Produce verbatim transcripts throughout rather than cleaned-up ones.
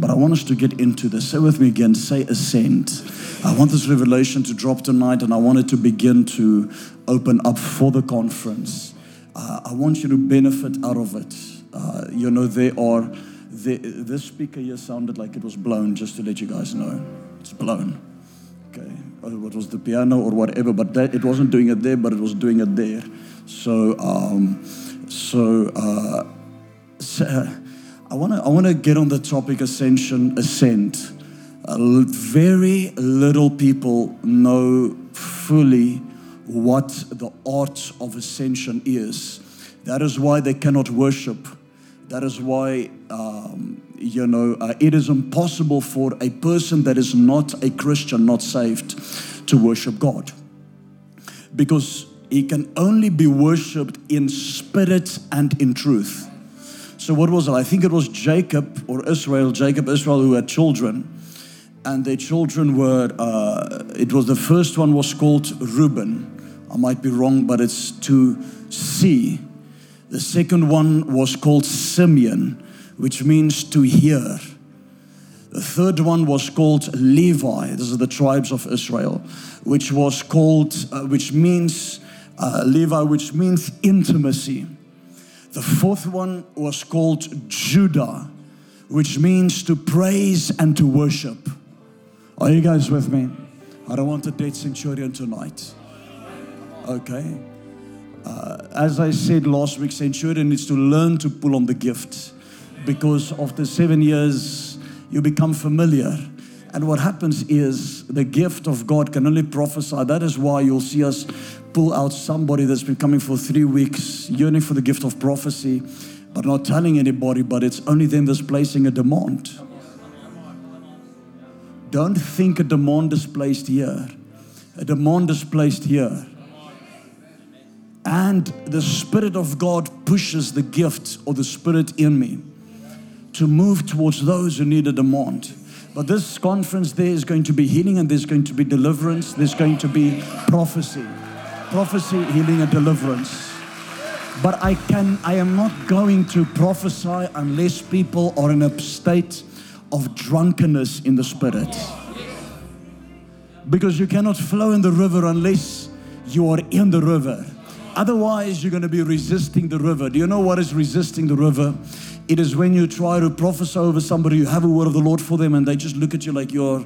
but I want us to get into this. Say with me again, say ascend. I want this revelation to drop tonight, and I want it to begin to open up for the conference. Uh, I want you to benefit out of it. Uh, you know, they are, they, this speaker here sounded like it was blown, just to let you guys know. It's blown. Okay, it was the piano or whatever, but that, it wasn't doing it there, but it was doing it there. So, um, so, uh, so I want to I want to get on the topic ascension, ascent. Uh, very little people know fully what the art of ascension is. That is why they cannot worship. That is why, um, you know, uh, it is impossible for a person that is not a Christian, not saved, to worship God. Because He can only be worshipped in spirit and in truth. So what was it? I think it was Jacob or Israel, Jacob, Israel, who had children. And their children were, uh, it was the first one was called Reuben. I might be wrong, but it's to see. The second one was called Simeon, which means to hear. The third one was called Levi. These are the tribes of Israel, which was called, uh, which means uh, Levi, which means intimacy. The fourth one was called Judah, which means to praise and to worship. Are you guys with me? I don't want a dead centurion tonight. Okay. Uh, as I said last week, centurion needs to learn to pull on the gift, because after seven years, you become familiar. And what happens is the gift of God can only prophesy. That is why you'll see us pull out somebody that's been coming for three weeks, yearning for the gift of prophecy, but not telling anybody, but it's only them that's placing a demand. Don't think a demand is placed here. A demand is placed here. And the Spirit of God pushes the gift or the Spirit in me to move towards those who need a demand. But this conference, there is going to be healing, and there's going to be deliverance. There's going to be prophecy. Prophecy, healing, and deliverance. But I can, I am not going to prophesy unless people are in a state of drunkenness in the Spirit. Because you cannot flow in the river unless you are in the river. Otherwise, you're going to be resisting the river. Do you know what is resisting the river? It is when you try to prophesy over somebody, you have a word of the Lord for them, and they just look at you like you're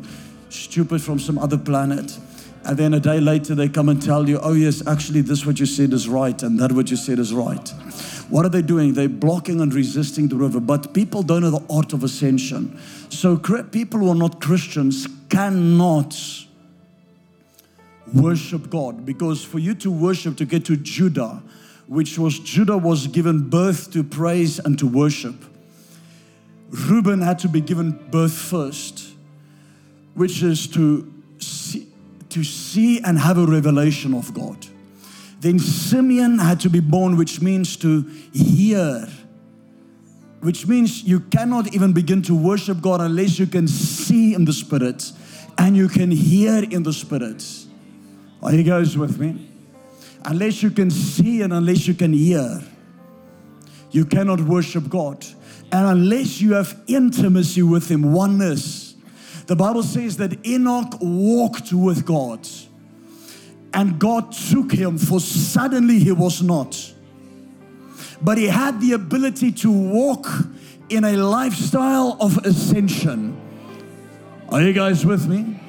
stupid from some other planet. And then a day later, they come and tell you, oh yes, actually this what you said is right, and that what you said is right. What are they doing? They're blocking and resisting the river. But people don't know the art of ascension. So people who are not Christians cannot worship God, because for you to worship, to get to Judah, which was Judah was given birth to praise and to worship. Reuben had to be given birth first, which is to see, to see and have a revelation of God. Then Simeon had to be born, which means to hear, which means you cannot even begin to worship God unless you can see in the Spirit and you can hear in the Spirit. Are you guys with me? Unless you can see and unless you can hear, you cannot worship God. And unless you have intimacy with Him, oneness. The Bible says that Enoch walked with God, and God took him, for suddenly he was not. But he had the ability to walk in a lifestyle of ascension. Are you guys with me?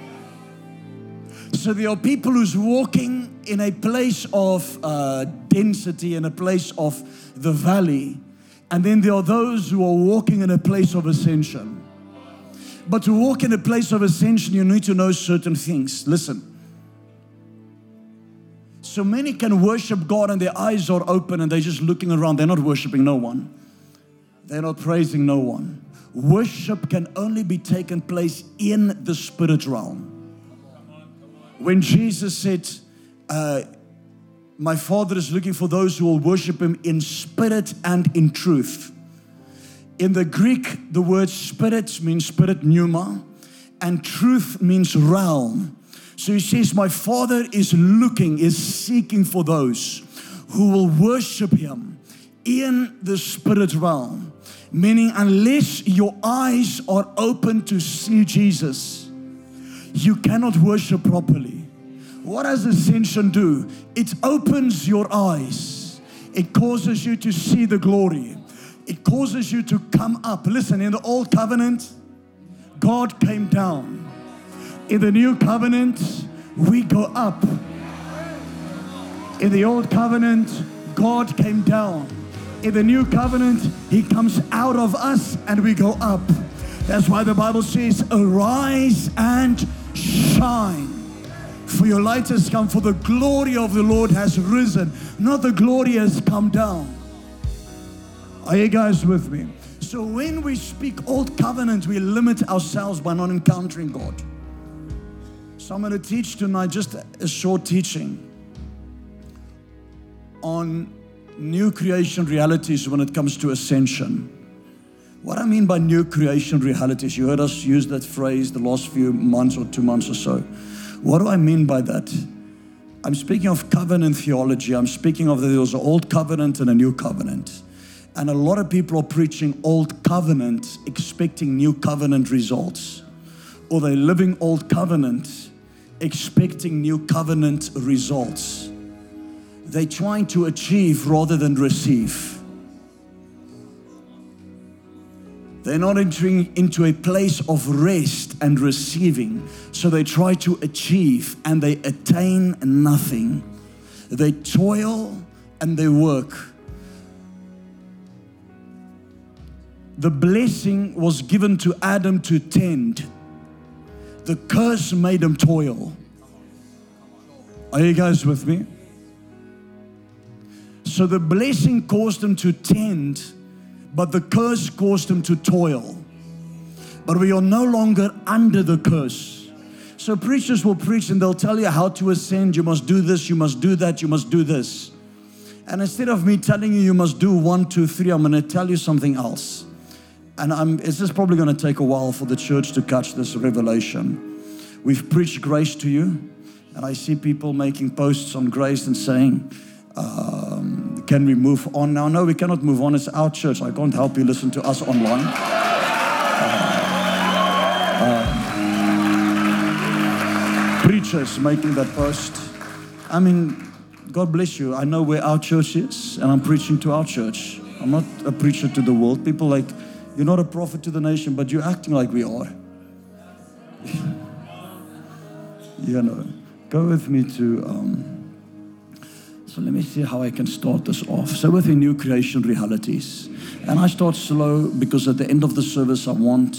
So there are people who's walking in a place of uh, density, in a place of the valley. And then there are those who are walking in a place of ascension. But to walk in a place of ascension, you need to know certain things. Listen. So many can worship God and their eyes are open and they're just looking around. They're not worshiping no one. They're not praising no one. Worship can only be taken place in the spirit realm. When Jesus said, uh, my Father is looking for those who will worship Him in spirit and in truth. In the Greek, the word spirit means spirit pneuma, and truth means realm. So He says, my Father is looking, is seeking for those who will worship Him in the spirit realm. Meaning, unless your eyes are open to see Jesus, you cannot worship properly. What does ascension do? It opens your eyes. It causes you to see the glory. It causes you to come up. Listen, in the old covenant, God came down. In the new covenant, we go up. In the old covenant, God came down. In the new covenant, He comes out of us and we go up. That's why the Bible says, arise and shine, for your light has come, for the glory of the Lord has risen. Not the glory has come down. Are you guys with me? So when we speak old covenant, we limit ourselves by not encountering God. So I'm going to teach tonight, just a short teaching on new creation realities when it comes to ascension. What I mean by new creation realities, you heard us use that phrase the last few months or two months or so. What do I mean by that? I'm speaking of covenant theology. I'm speaking of that there was an old covenant and a new covenant. And a lot of people are preaching old covenant, expecting new covenant results. Or they're living old covenant, expecting new covenant results. They're trying to achieve rather than receive. They're not entering into a place of rest and receiving. So they try to achieve and they attain nothing. They toil and they work. The blessing was given to Adam to tend. The curse made him toil. Are you guys with me? So the blessing caused him to tend, but the curse caused him to toil. But we are no longer under the curse. So preachers will preach and they'll tell you how to ascend. You must do this, you must do that, you must do this. And instead of me telling you, you must do one, two, three, I'm going to tell you something else. And I'm, it's just probably going to take a while for the church to catch this revelation. We've preached grace to you. And I see people making posts on grace and saying, Um, can we move on now? No, we cannot move on. It's our church. I can't help you listen to us online. Uh, uh, preachers making that post. I mean, God bless you. I know where our church is, and I'm preaching to our church. I'm not a preacher to the world. People like, you're not a prophet to the nation, but you're acting like we are. You know, go with me to... Um, So let me see how I can start this off. So with the new creation realities. And I start slow because at the end of the service, I want,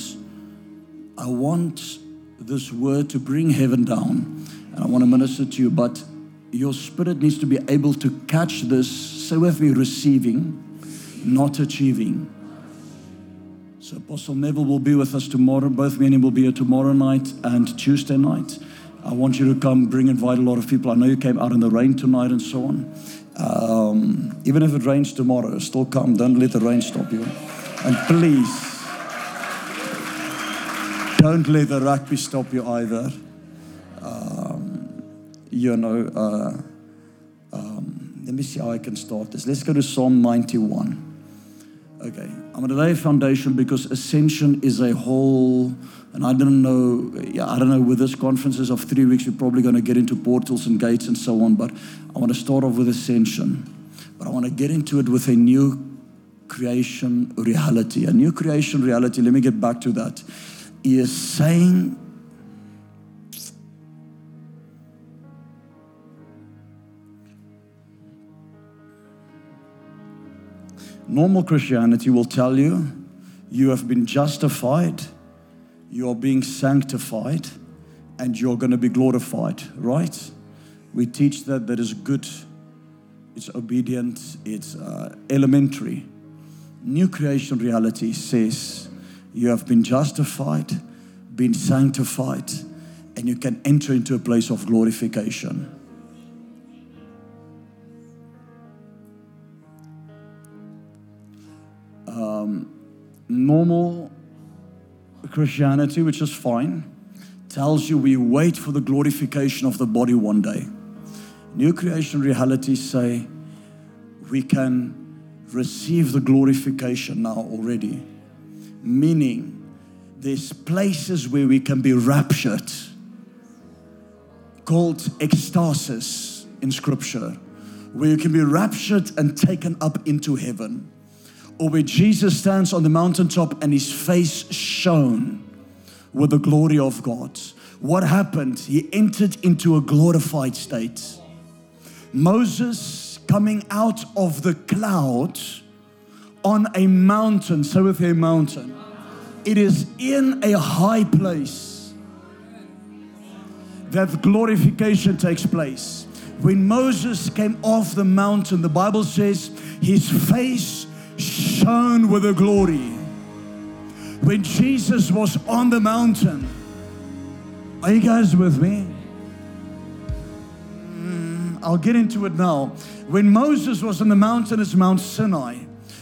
I want this word to bring heaven down. And I want to minister to you, but your spirit needs to be able to catch this. Say with me, receiving, not achieving. So Apostle Neville will be with us tomorrow. Both me and him will be here tomorrow night and Tuesday night. I want you to come, bring, invite a lot of people. I know you came out in the rain tonight and so on. Um, even if it rains tomorrow, still come. Don't let the rain stop you. And please, don't let the rugby stop you either. Um, you know, uh, um, let me see how I can start this. Let's go to Psalm ninety-one. Okay, I'm going to lay a foundation because ascension is a whole, and I don't know, yeah, I don't know, with this conferences of three weeks, we're probably going to get into portals and gates and so on, but I want to start off with ascension. But I want to get into it with a new creation reality. A new creation reality, let me get back to that, is saying, normal Christianity will tell you, you have been justified, you are being sanctified, and you're going to be glorified, right? We teach that that is good, it's obedient, it's uh, elementary. New creation reality says, you have been justified, been sanctified, and you can enter into a place of glorification. Um, normal Christianity, which is fine, tells you we wait for the glorification of the body one day. New creation realities say we can receive the glorification now already. Meaning, there's places where we can be raptured, called ecstasis in Scripture, where you can be raptured and taken up into heaven, or where Jesus stands on the mountaintop and his face shone with the glory of God. What happened? He entered into a glorified state. Moses coming out of the cloud on a mountain, so with a mountain. It is in a high place that glorification takes place. When Moses came off the mountain, the Bible says his face shone with a glory. When Jesus was on the mountain, are you guys with me? Mm, I'll get into it now. When Moses was on the mountain, it's Mount Sinai,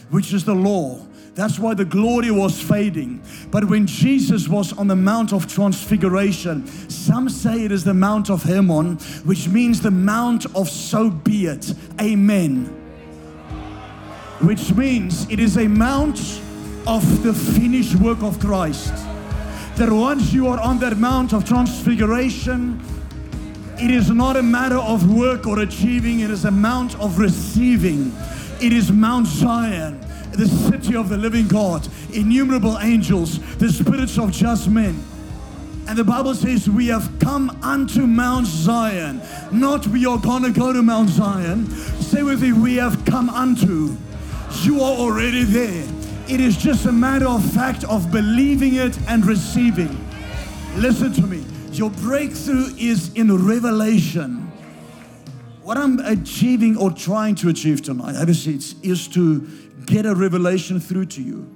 which is the law. That's why the glory was fading. But when Jesus was on the Mount of Transfiguration, some say it is the Mount of Hermon, which means the Mount of So Be It. Amen. Which means it is a mount of the finished work of Christ. That once you are on that Mount of Transfiguration, it is not a matter of work or achieving. It is a mount of receiving. It is Mount Zion, the city of the living God, innumerable angels, the spirits of just men. And the Bible says we have come unto Mount Zion. Not we are gonna go to Mount Zion. Say with me, we have come unto. You are already there. It is just a matter of fact of believing it and receiving. Listen to me. Your breakthrough is in revelation. What I'm achieving or trying to achieve tonight, have a seat, is to get a revelation through to you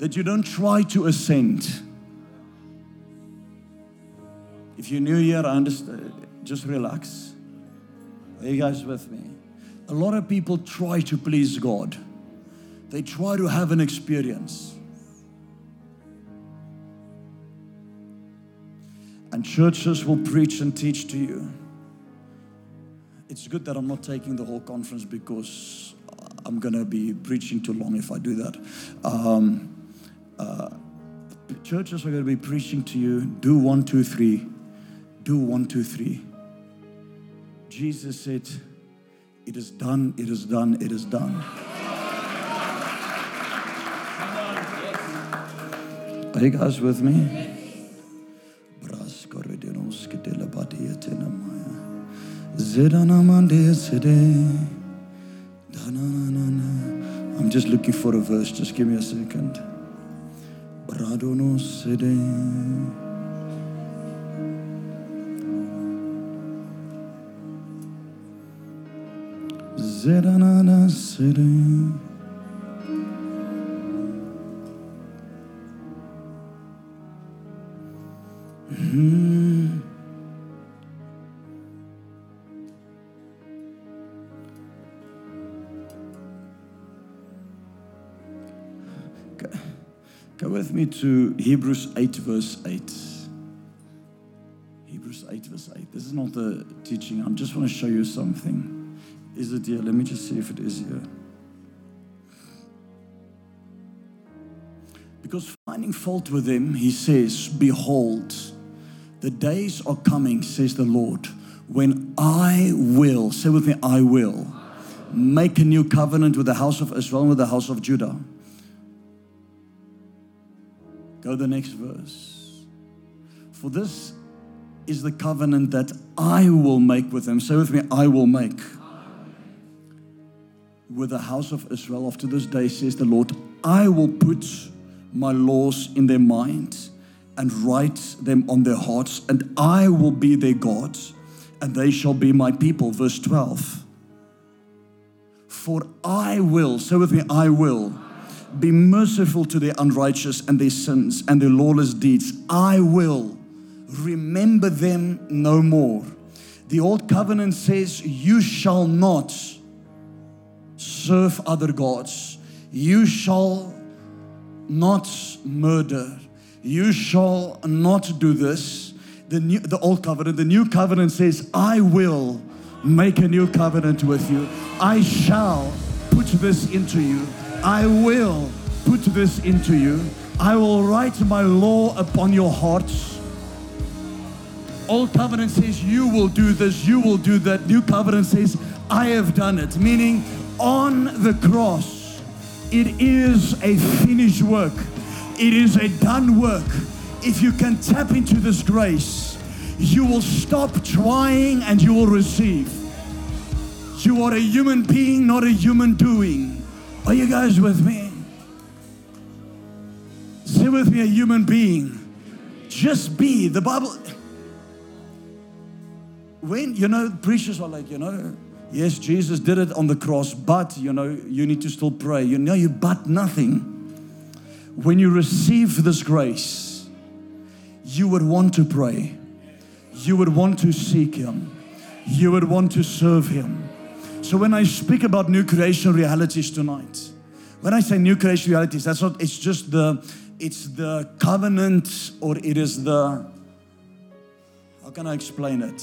that you don't try to ascend. If you're new here, I understand. Just relax. Are you guys with me? A lot of people try to please God. They try to have an experience. And churches will preach and teach to you. It's good that I'm not taking the whole conference because I'm going to be preaching too long if I do that. Um, uh, churches are going to be preaching to you, do one, two, three. Do one, two, three. Jesus said, it is done, it is done, it is done. Are you guys with me? I'm just looking for a verse. Just give me a second. Hmm. Go with me to Hebrews eight, verse eight. Hebrews eight, verse eight. This is not the teaching. I just want to show you something. Is it here? Let me just see if it is here. Because finding fault with him, he says, behold, the days are coming, says the Lord, when I will, say with me, I will, make a new covenant with the house of Israel and with the house of Judah. Go to the next verse. For this is the covenant that I will make with them. Say with me, I will make. With the house of Israel after this day, says the Lord, I will put my laws in their mind and write them on their hearts, and I will be their God, and they shall be my people. Verse twelve. For I will, say with me, I will. Be merciful to their unrighteous and their sins and their lawless deeds. I will remember them no more. The old covenant says, you shall not serve other gods. You shall not murder. You shall not do this. The new, the old covenant, the new covenant says, I will make a new covenant with you. I shall put this into you. I will put this into you. I will write my law upon your hearts. Old covenant says, you will do this, you will do that. New covenant says, I have done it. Meaning, on the cross, it is a finished work. It is a done work. If you can tap into this grace, you will stop trying and you will receive. You are a human being, not a human doing. Are you guys with me? Say with me, a human being. Just be. The Bible, when, you know, preachers are like, you know, yes, Jesus did it on the cross, but, you know, you need to still pray. You know, you but nothing. When you receive this grace, you would want to pray. You would want to seek Him. You would want to serve Him. So when I speak about new creation realities tonight, when I say new creation realities, that's not, it's just the, it's the covenant, or it is the, how can I explain it?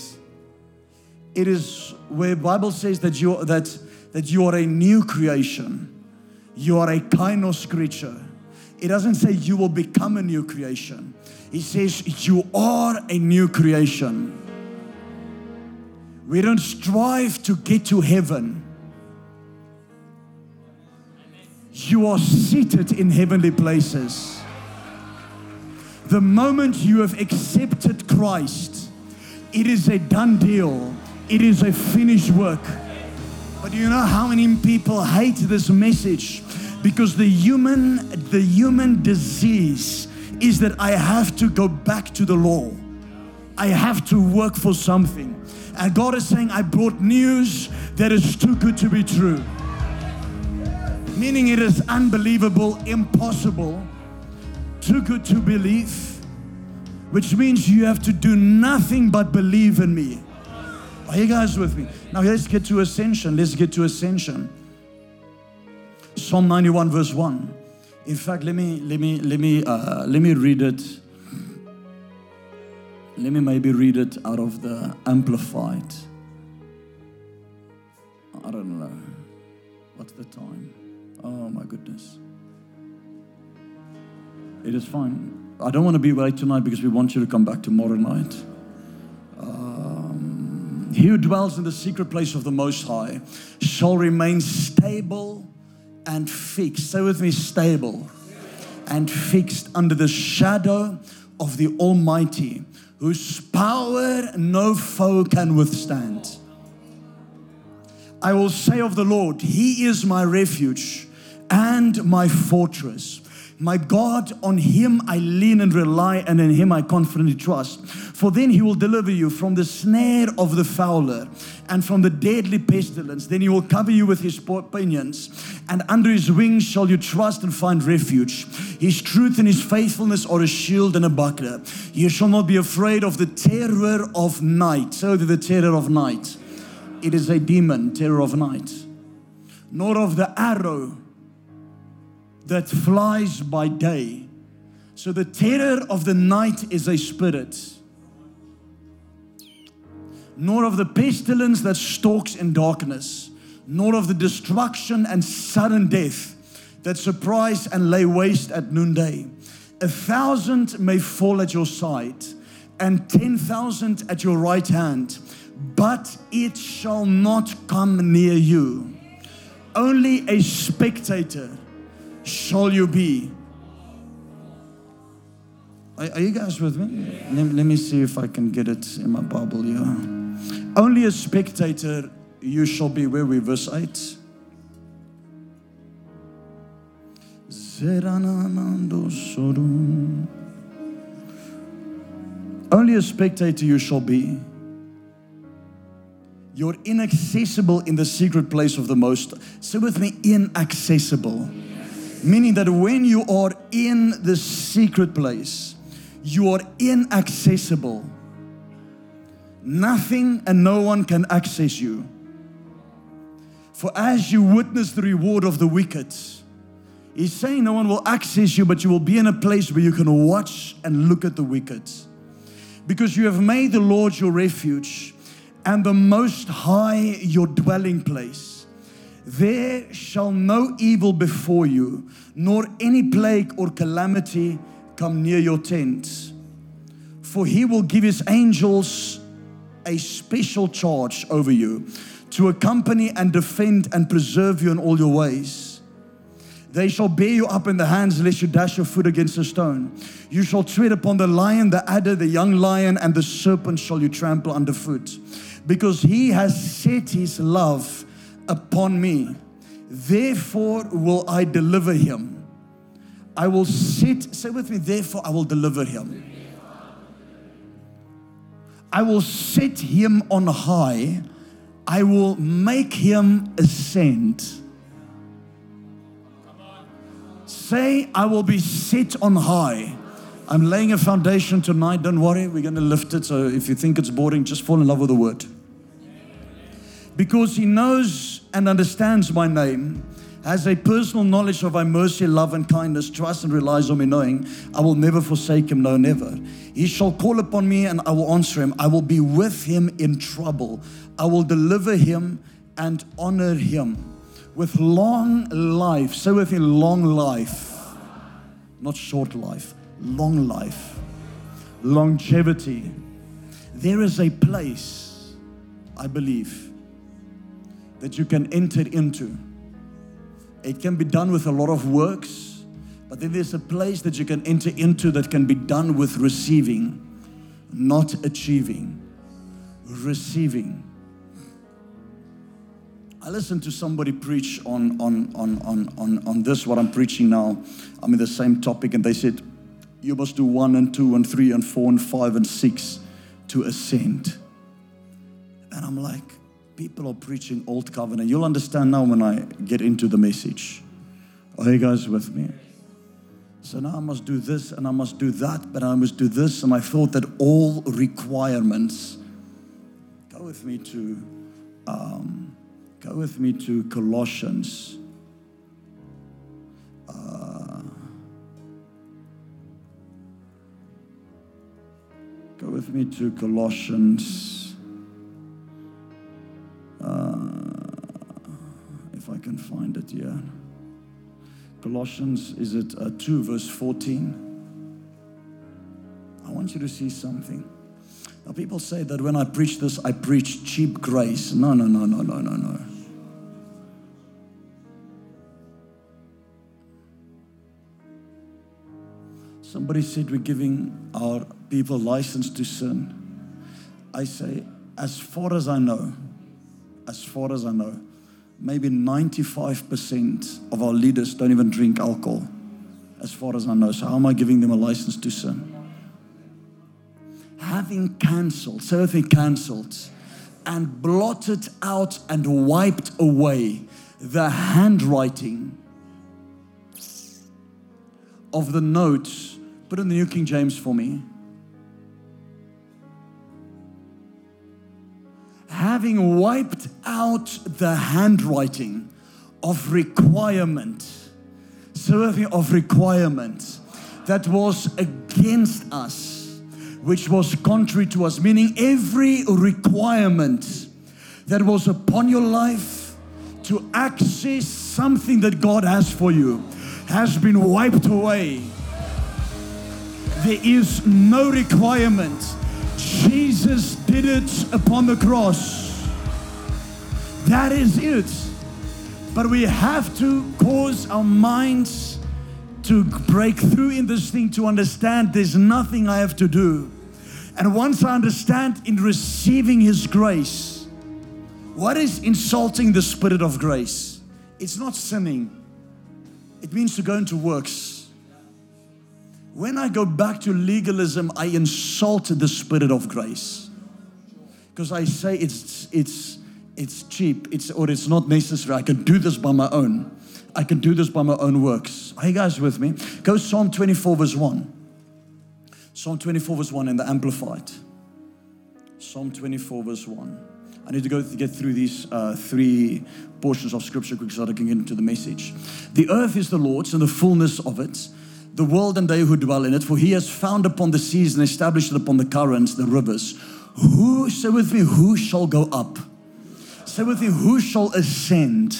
It is where the Bible says that you, that, that you are a new creation. You are a kainos creature. It doesn't say you will become a new creation. It says you are a new creation. We don't strive to get to heaven. You are seated in heavenly places. The moment you have accepted Christ, it is a done deal. It is a finished work. But do you know how many people hate this message? Because the human, the human disease is that I have to go back to the law. I have to work for something. And God is saying, I brought news that is too good to be true. Meaning it is unbelievable, impossible, too good to believe, which means you have to do nothing but believe in me. Are you guys with me? Now let's get to ascension. Let's get to ascension. Psalm ninety-one verse one. In fact, let me let me let me uh, let me read it. Let me maybe read it out of the Amplified. I don't know. What's the time? Oh my goodness. It is fine. I don't want to be late tonight because we want you to come back tomorrow night. Um, he who dwells in the secret place of the Most High shall remain stable and fixed. Say with me, stable and fixed under the shadow of the Almighty, whose power no foe can withstand. I will say of the Lord, He is my refuge and my fortress. My God, on Him I lean and rely, and in Him I confidently trust. For then He will deliver you from the snare of the fowler and from the deadly pestilence. Then He will cover you with His pinions, and under His wings shall you trust and find refuge. His truth and His faithfulness are a shield and a buckler. You shall not be afraid of the terror of night. So the terror of night. It is a demon, terror of night. Nor of the arrow that flies by day. So the terror of the night is a spirit. Nor of the pestilence that stalks in darkness. Nor of the destruction and sudden death that surprise and lay waste at noonday. A thousand may fall at your side, and ten thousand at your right hand, but it shall not come near you. Only a spectator shall you be. Are, are you guys with me? Yeah. Let, let me see if I can get it in my Bible here. Yeah. Only a spectator you shall be. Where we? Verse eight. Only a spectator you shall be. You're inaccessible in the secret place of the Most. Say with me, inaccessible. Meaning that when you are in the secret place, you are inaccessible. Nothing and no one can access you. For as you witness the reward of the wicked, He's saying no one will access you, but you will be in a place where you can watch and look at the wicked. Because you have made the Lord your refuge and the Most High your dwelling place. There shall no evil befall you, nor any plague or calamity come near your tent. For he will give his angels a special charge over you to accompany and defend and preserve you in all your ways. They shall bear you up in their hands lest you dash your foot against a stone. You shall tread upon the lion, the adder, the young lion, and the serpent shall you trample underfoot. Because he has set his love upon me, therefore will I deliver him. I will set, say with me, therefore I will deliver him. I will set him on high. I will make him ascend. Say, I will be set on high. I'm laying a foundation tonight. Don't worry, we're going to lift it. So if you think it's boring, just fall in love with the word. Because he knows and understands my name, has a personal knowledge of my mercy, love, and kindness, trusts and relies on me, knowing I will never forsake him, no, never. He shall call upon me and I will answer him. I will be with him in trouble. I will deliver him and honor him with long life. So with a long life, not short life, long life, longevity. There is a place, I believe, that you can enter into. It can be done with a lot of works, but then there's a place that you can enter into that can be done with receiving, not achieving, receiving. I listened to somebody preach on, on, on, on, on, on this, what I'm preaching now. I mean, the same topic, and they said, you must do one and two and three and four and five and six to ascend. And I'm like, people are preaching old covenant. You'll understand now when I get into the message. Are you guys with me? So now I must do this and I must do that, but I must do this. And I thought that all requirements, go with me to, um, go with me to Colossians. Uh, go with me to Colossians. If I can find it here. Colossians, is it uh, two, verse fourteen? I want you to see something. Now, people say that when I preach this, I preach cheap grace. No, no, no, no, no, no, no. Somebody said we're giving our people license to sin. I say, as far as I know, as far as I know, maybe ninety-five percent of our leaders don't even drink alcohol, as far as I know. So how am I giving them a license to sin? Having cancelled, so if they cancelled, and blotted out and wiped away the handwriting of the notes, put in the New King James for me, having wiped out the handwriting of requirement, so of requirement that was against us, which was contrary to us, meaning every requirement that was upon your life to access something that God has for you has been wiped away. There is no requirement. Jesus did it upon the cross. That is it. But we have to cause our minds to break through in this thing to understand there's nothing I have to do. And once I understand in receiving His grace, what is insulting the spirit of grace? It's not sinning. It means to go into works. When I go back to legalism, I insult the spirit of grace because I say it's it's it's cheap, it's or it's not necessary. I can do this by my own. I can do this by my own works. Are you guys with me? Go Psalm twenty-four verse one. Psalm twenty-four verse one in the Amplified. Psalm twenty-four verse one. I need to go to get through these uh, three portions of scripture quickly so I can get into the message. The earth is the Lord's and the fullness of it, the world and they who dwell in it, for he has found upon the seas and established it upon the currents, the rivers. Who, say with me, who shall go up? Say with me, who shall ascend?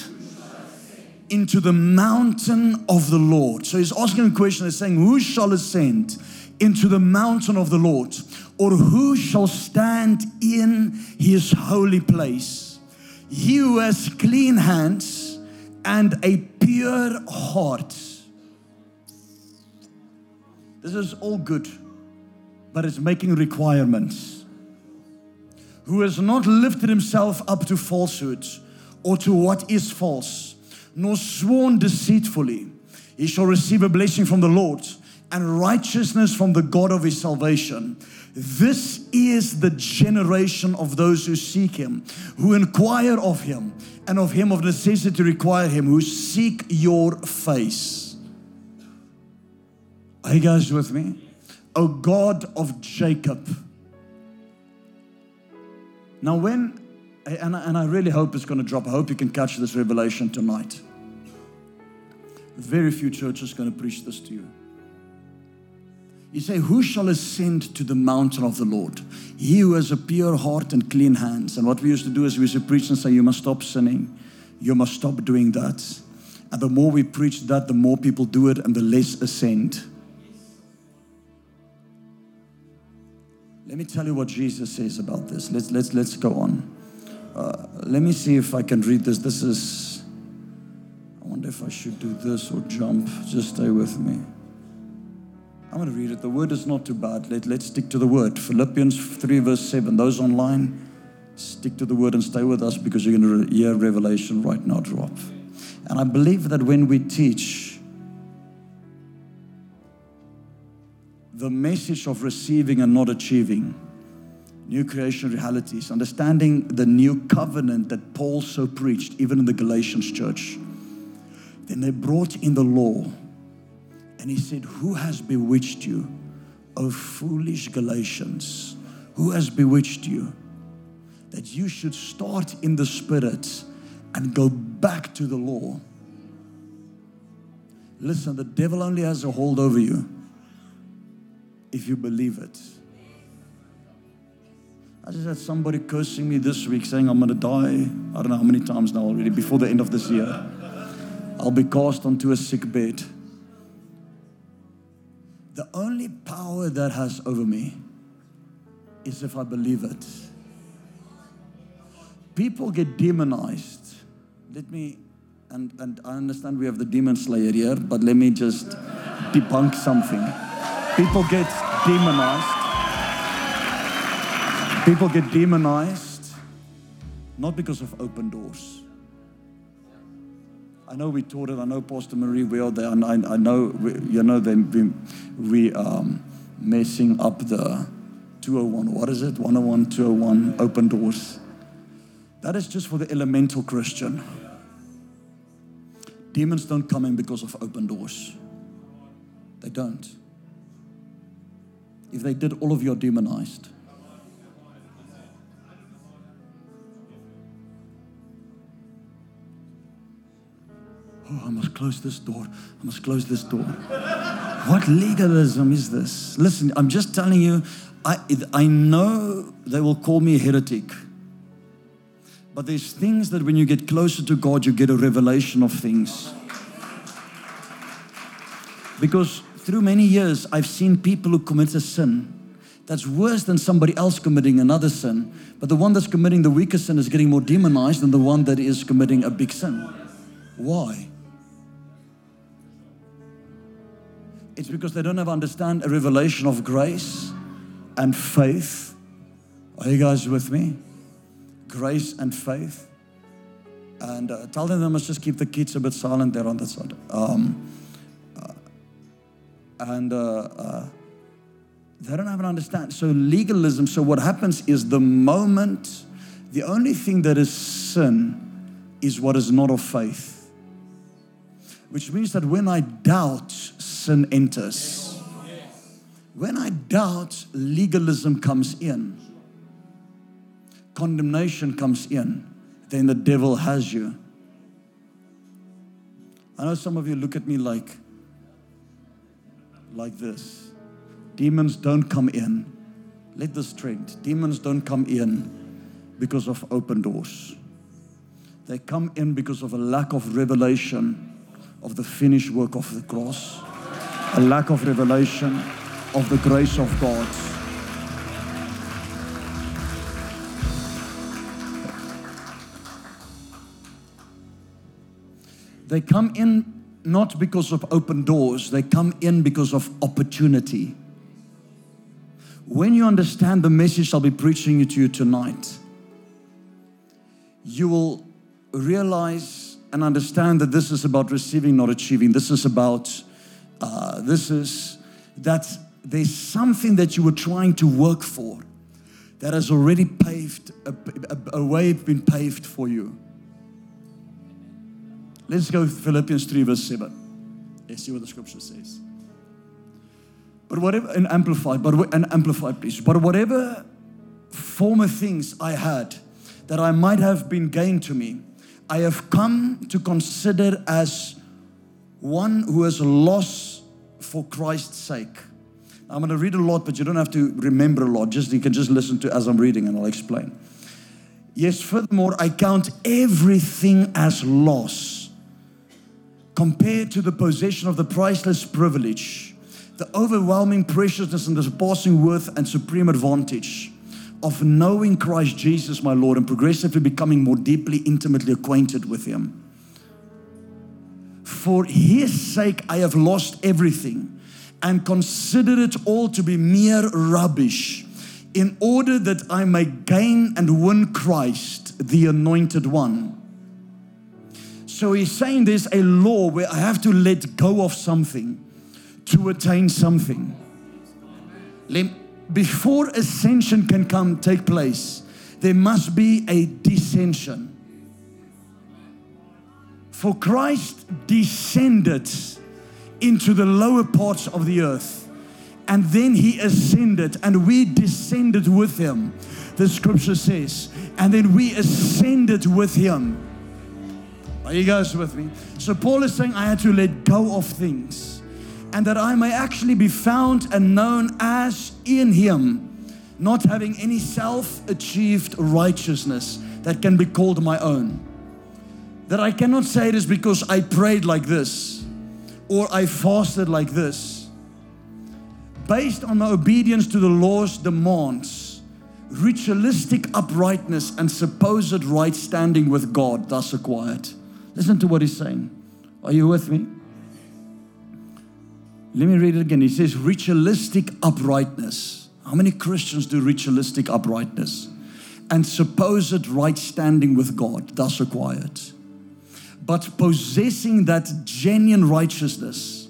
into the mountain of the Lord. So he's asking a question. He's saying, who shall ascend into the mountain of the Lord? Or who shall stand in his holy place? He who has clean hands and a pure heart. This is all good, but it's making requirements. Who has not lifted himself up to falsehood or to what is false, nor sworn deceitfully. He shall receive a blessing from the Lord and righteousness from the God of his salvation. This is the generation of those who seek him, who inquire of him, and of him of necessity require him, who seek your face. Are you guys with me? O God of Jacob. Now when, and I, and I really hope it's going to drop. I hope you can catch this revelation tonight. Very few churches are going to preach this to you. You say, who shall ascend to the mountain of the Lord? He who has a pure heart and clean hands. And what we used to do is we used to preach and say, you must stop sinning. You must stop doing that. And the more we preach that, the more people do it and the less ascend. Let me tell you what Jesus says about this. Let's, let's, let's go on. Uh, let me see if I can read this. This is, I wonder if I should do this or jump. Just stay with me. I'm going to read it. The word is not too bad. Let, let's stick to the word. Philippians three verse seven. Those online, stick to the word and stay with us because you're going to hear revelation right now drop. And I believe that when we teach the message of receiving and not achieving, new creation realities, understanding the new covenant that Paul so preached, even in the Galatians church, then they brought in the law. And he said, who has bewitched you, O foolish Galatians? Who has bewitched you? That you should start in the Spirit and go back to the law. Listen, the devil only has a hold over you if you believe it. I just had somebody cursing me this week saying I'm going to die. I don't know how many times now already. Before the end of this year, I'll be cast onto a sick bed. The only power that has over me is if I believe it. People get demonized. Let me, and, and I understand we have the demon slayer here, but let me just debunk something. People get demonized. People get demonized, not because of open doors. I know we taught it. I know Pastor Marie, we are there. And I, I know, we, you know, then we, we um, messing up the two oh one. What is it? one oh one, two oh one, open doors. That is just for the elemental Christian. Demons don't come in because of open doors. They don't. If they did, all of you are demonized. Oh, I must close this door. I must close this door. What legalism is this? Listen, I'm just telling you, I, I know they will call me a heretic. But there's things that when you get closer to God, you get a revelation of things. Because through many years, I've seen people who commit a sin that's worse than somebody else committing another sin. But the one that's committing the weaker sin is getting more demonized than the one that is committing a big sin. Why? It's because they don't ever understand a revelation of grace and faith. Are you guys with me? Grace and faith. And uh, tell them they must just keep the kids a bit silent there on that side. Um, uh, and uh, uh, they don't even understand. So legalism, so what happens is the moment, the only thing that is sin is what is not of faith. Which means that when I doubt, sin enters. When I doubt, legalism comes in. Condemnation comes in. Then the devil has you. I know some of you look at me like, like this. Demons don't come in. Let this trend. Demons don't come in because of open doors. They come in because of a lack of revelation of the finished work of the cross, a lack of revelation of the grace of God. They come in not because of open doors. They come in because of opportunity. When you understand the message I'll be preaching to you tonight, you will realize and understand that this is about receiving, not achieving. This is about, uh, this is, that there's something that you were trying to work for that has already paved, a, a, a way been paved for you. Let's go to Philippians three verse seven. Let's see what the scripture says. But whatever, and amplified, but and amplified, please. But whatever former things I had that I might have been gained to me, I have come to consider as one who has lost for Christ's sake. I'm going to read a lot, but you don't have to remember a lot. Just you can just listen to as I'm reading, and I'll explain. Yes, furthermore, I count everything as loss, compared to the possession of the priceless privilege, the overwhelming preciousness and the surpassing worth and supreme advantage of knowing Christ Jesus, my Lord, and progressively becoming more deeply, intimately acquainted with Him. For His sake, I have lost everything and consider it all to be mere rubbish, in order that I may gain and win Christ, the Anointed One. So he's saying there's a law where I have to let go of something to attain something. Before ascension can come, take place, there must be a descension. For Christ descended into the lower parts of the earth, and then He ascended, and we descended with Him, the scripture says, and then we ascended with Him. Are you guys with me? So Paul is saying I had to let go of things, and that I may actually be found and known as in Him, not having any self-achieved righteousness that can be called my own. That I cannot say it is because I prayed like this or I fasted like this. Based on my obedience to the law's demands, ritualistic uprightness and supposed right standing with God thus acquired. Listen to what he's saying. Are you with me? Let me read it again. He says, ritualistic uprightness. How many Christians do ritualistic uprightness? And supposed right standing with God, thus acquired. But possessing that genuine righteousness,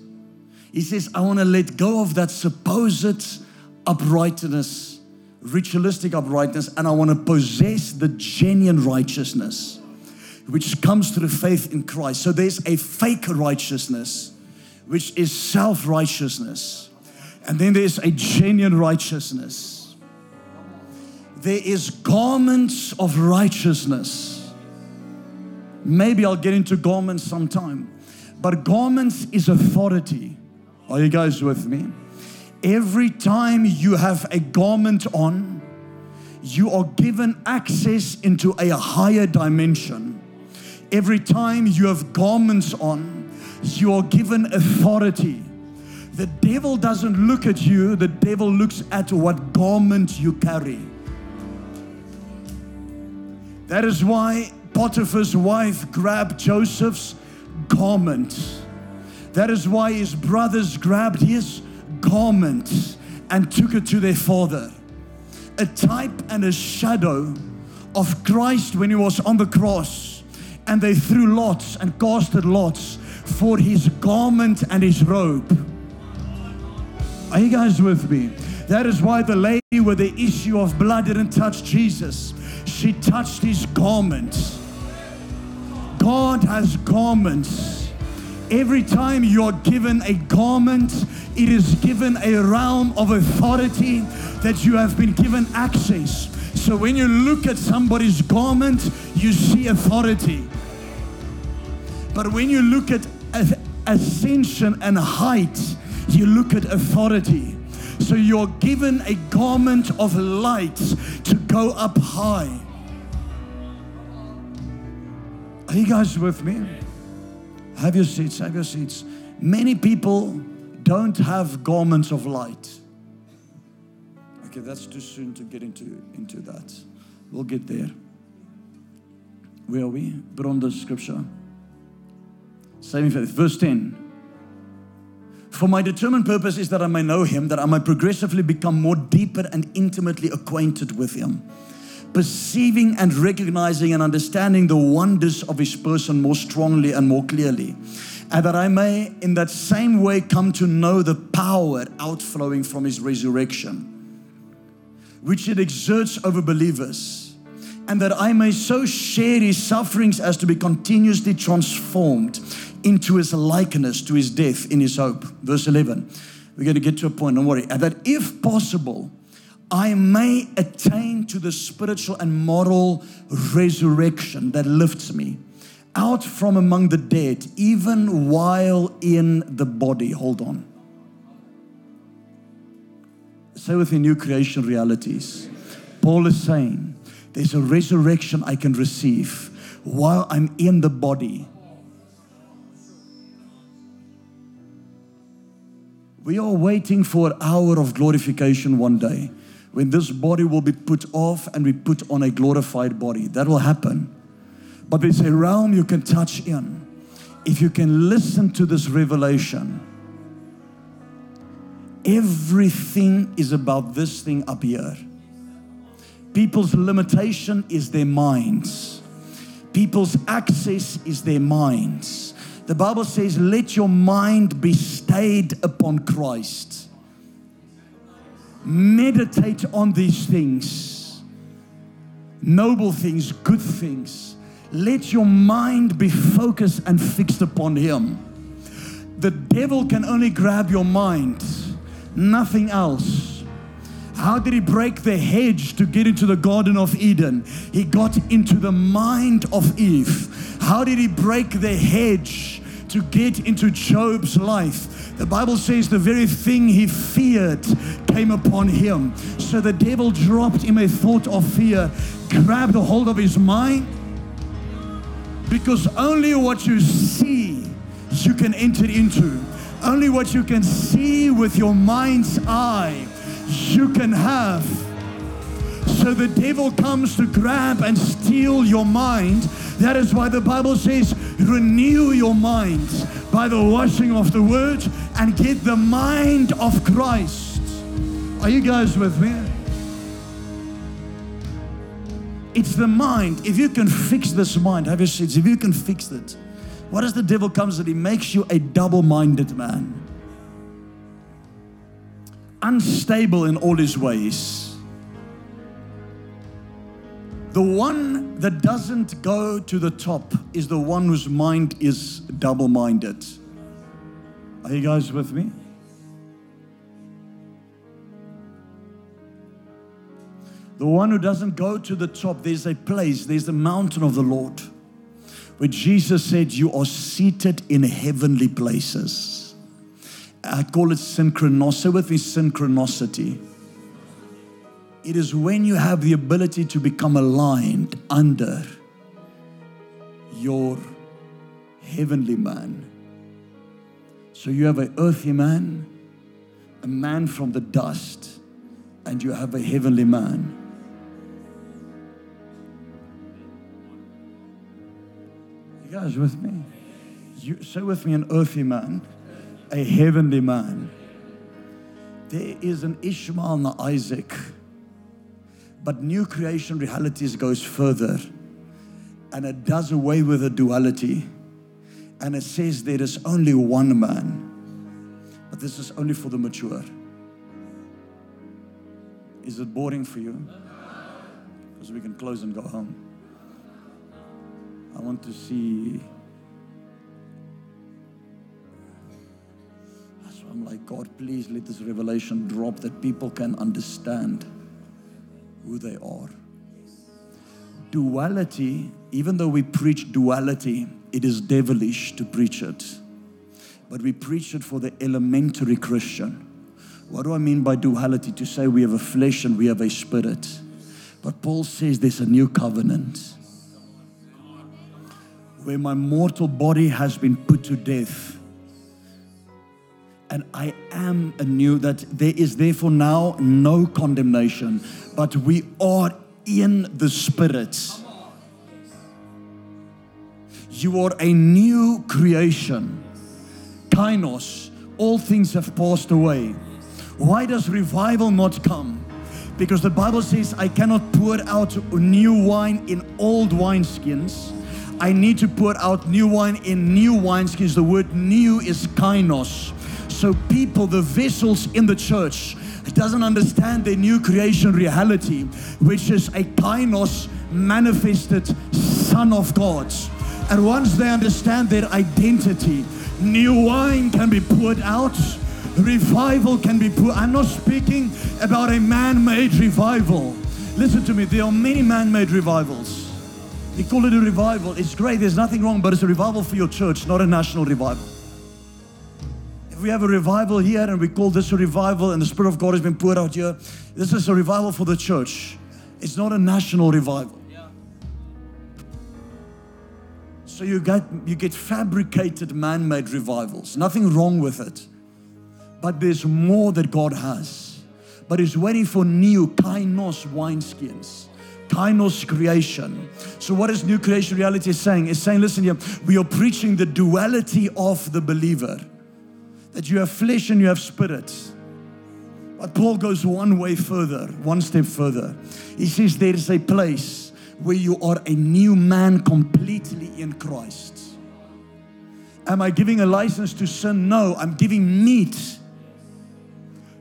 he says, I want to let go of that supposed uprightness, ritualistic uprightness, and I want to possess the genuine righteousness, which comes through faith in Christ. So there's a fake righteousness, which is self-righteousness. And then there's a genuine righteousness. There is garments of righteousness. Maybe I'll get into garments sometime. But garments is authority. Are you guys with me? Every time you have a garment on, you are given access into a higher dimension. Every time you have garments on, you are given authority. The devil doesn't look at you. The devil looks at what garment you carry. That is why Potiphar's wife grabbed Joseph's garment. That is why his brothers grabbed his garment and took it to their father. A type and a shadow of Christ when He was on the cross. And they threw lots and casted lots for His garment and His robe. Are you guys with me? That is why the lady with the issue of blood didn't touch Jesus. She touched His garment. God has garments. Every time you are given a garment, it is given a realm of authority that you have been given access. So when you look at somebody's garment, you see authority. But when you look at ascension and height, you look at authority. So you're given a garment of light to go up high. Are you guys with me? Have your seats, have your seats. Many people don't have garments of light. Okay, that's too soon to get into, into that. We'll get there. Where are we? Put on the scripture. Saving faith. Verse ten. For my determined purpose is that I may know him, that I may progressively become more deeper and intimately acquainted with him, perceiving and recognizing and understanding the wonders of his person more strongly and more clearly, and that I may in that same way come to know the power outflowing from his resurrection, which it exerts over believers, and that I may so share his sufferings as to be continuously transformed into his likeness, to his death in his hope. Verse eleven, we're going to get to a point, don't worry. And that if possible, I may attain to the spiritual and moral resurrection that lifts me out from among the dead, even while in the body. Hold on. Say with the new creation realities. Paul is saying, there's a resurrection I can receive while I'm in the body. We are waiting for an hour of glorification one day, when this body will be put off and we put on a glorified body. That will happen. But it's a realm you can touch in if you can listen to this revelation. Everything is about this thing up here. People's limitation is their minds. People's access is their minds. The Bible says, let your mind be stayed upon Christ. Meditate on these things, noble things, good things. Let your mind be focused and fixed upon Him. The devil can only grab your mind, nothing else. How did he break the hedge to get into the Garden of Eden? He got into the mind of Eve. How did he break the hedge to get into Job's life? The Bible says the very thing he feared came upon him. So the devil dropped him a thought of fear, grabbed a hold of his mind, because only what you see you can enter into. Only what you can see with your mind's eye you can have. So the devil comes to grab and steal your mind. That is why the Bible says, renew your minds by the washing of the word and get the mind of Christ. Are you guys with me? It's the mind. If you can fix this mind, have your seats. If you can fix it, what does the devil comes that he makes you a double-minded man, unstable in all his ways. The one that doesn't go to the top is the one whose mind is double-minded. Are you guys with me? The one who doesn't go to the top, there's a place, there's the mountain of the Lord, where Jesus said, you are seated in heavenly places. I call it synchronicity. With me, synchronicity. It is when you have the ability to become aligned under your heavenly man. So you have an earthly man, a man from the dust, and you have a heavenly man. You guys with me? You, say with me, an earthly man, a heavenly man. There is an Ishmael and an Isaac. But new creation realities goes further, and it does away with the duality, and it says there is only one man, but this is only for the mature. Is it boring for you? Because we can close and go home. I want to see. That's why I'm like, God, please let this revelation drop that people can understand who they are. Duality, even though we preach duality, it is devilish to preach it. But we preach it for the elementary Christian. What do I mean by duality? To say we have a flesh and we have a spirit. But Paul says there's a new covenant. where my mortal body has been put to death. And I am anew, that there is therefore now no condemnation, but we are in the Spirit. You are a new creation. Kainos, all things have passed away. Why does revival not come? Because the Bible says, I cannot pour out new wine in old wineskins. I need to pour out new wine in new wineskins. The word new is kainos. So people, the vessels in the church, doesn't understand their new creation reality, which is a kainos manifested Son of God. And once they understand their identity, new wine can be poured out. Revival can be poured. I'm not speaking about a man-made revival. Listen to me, there are many man-made revivals. We call it a revival. It's great, there's nothing wrong, but it's a revival for your church, not a national revival. If we have a revival here and we call this a revival and the Spirit of God has been poured out here, this is a revival for the church. It's not a national revival. So you get, you get fabricated man-made revivals. Nothing wrong with it. But there's more that God has. But He's waiting for new kainos wineskins. Kainos creation. So what is new creation reality saying? It's saying, listen here, we are preaching the duality of the believer. That you have flesh and you have spirit. But Paul goes one way further, one step further. He says there is a place where you are a new man completely in Christ. Am I giving a license to sin? No, I'm giving meat.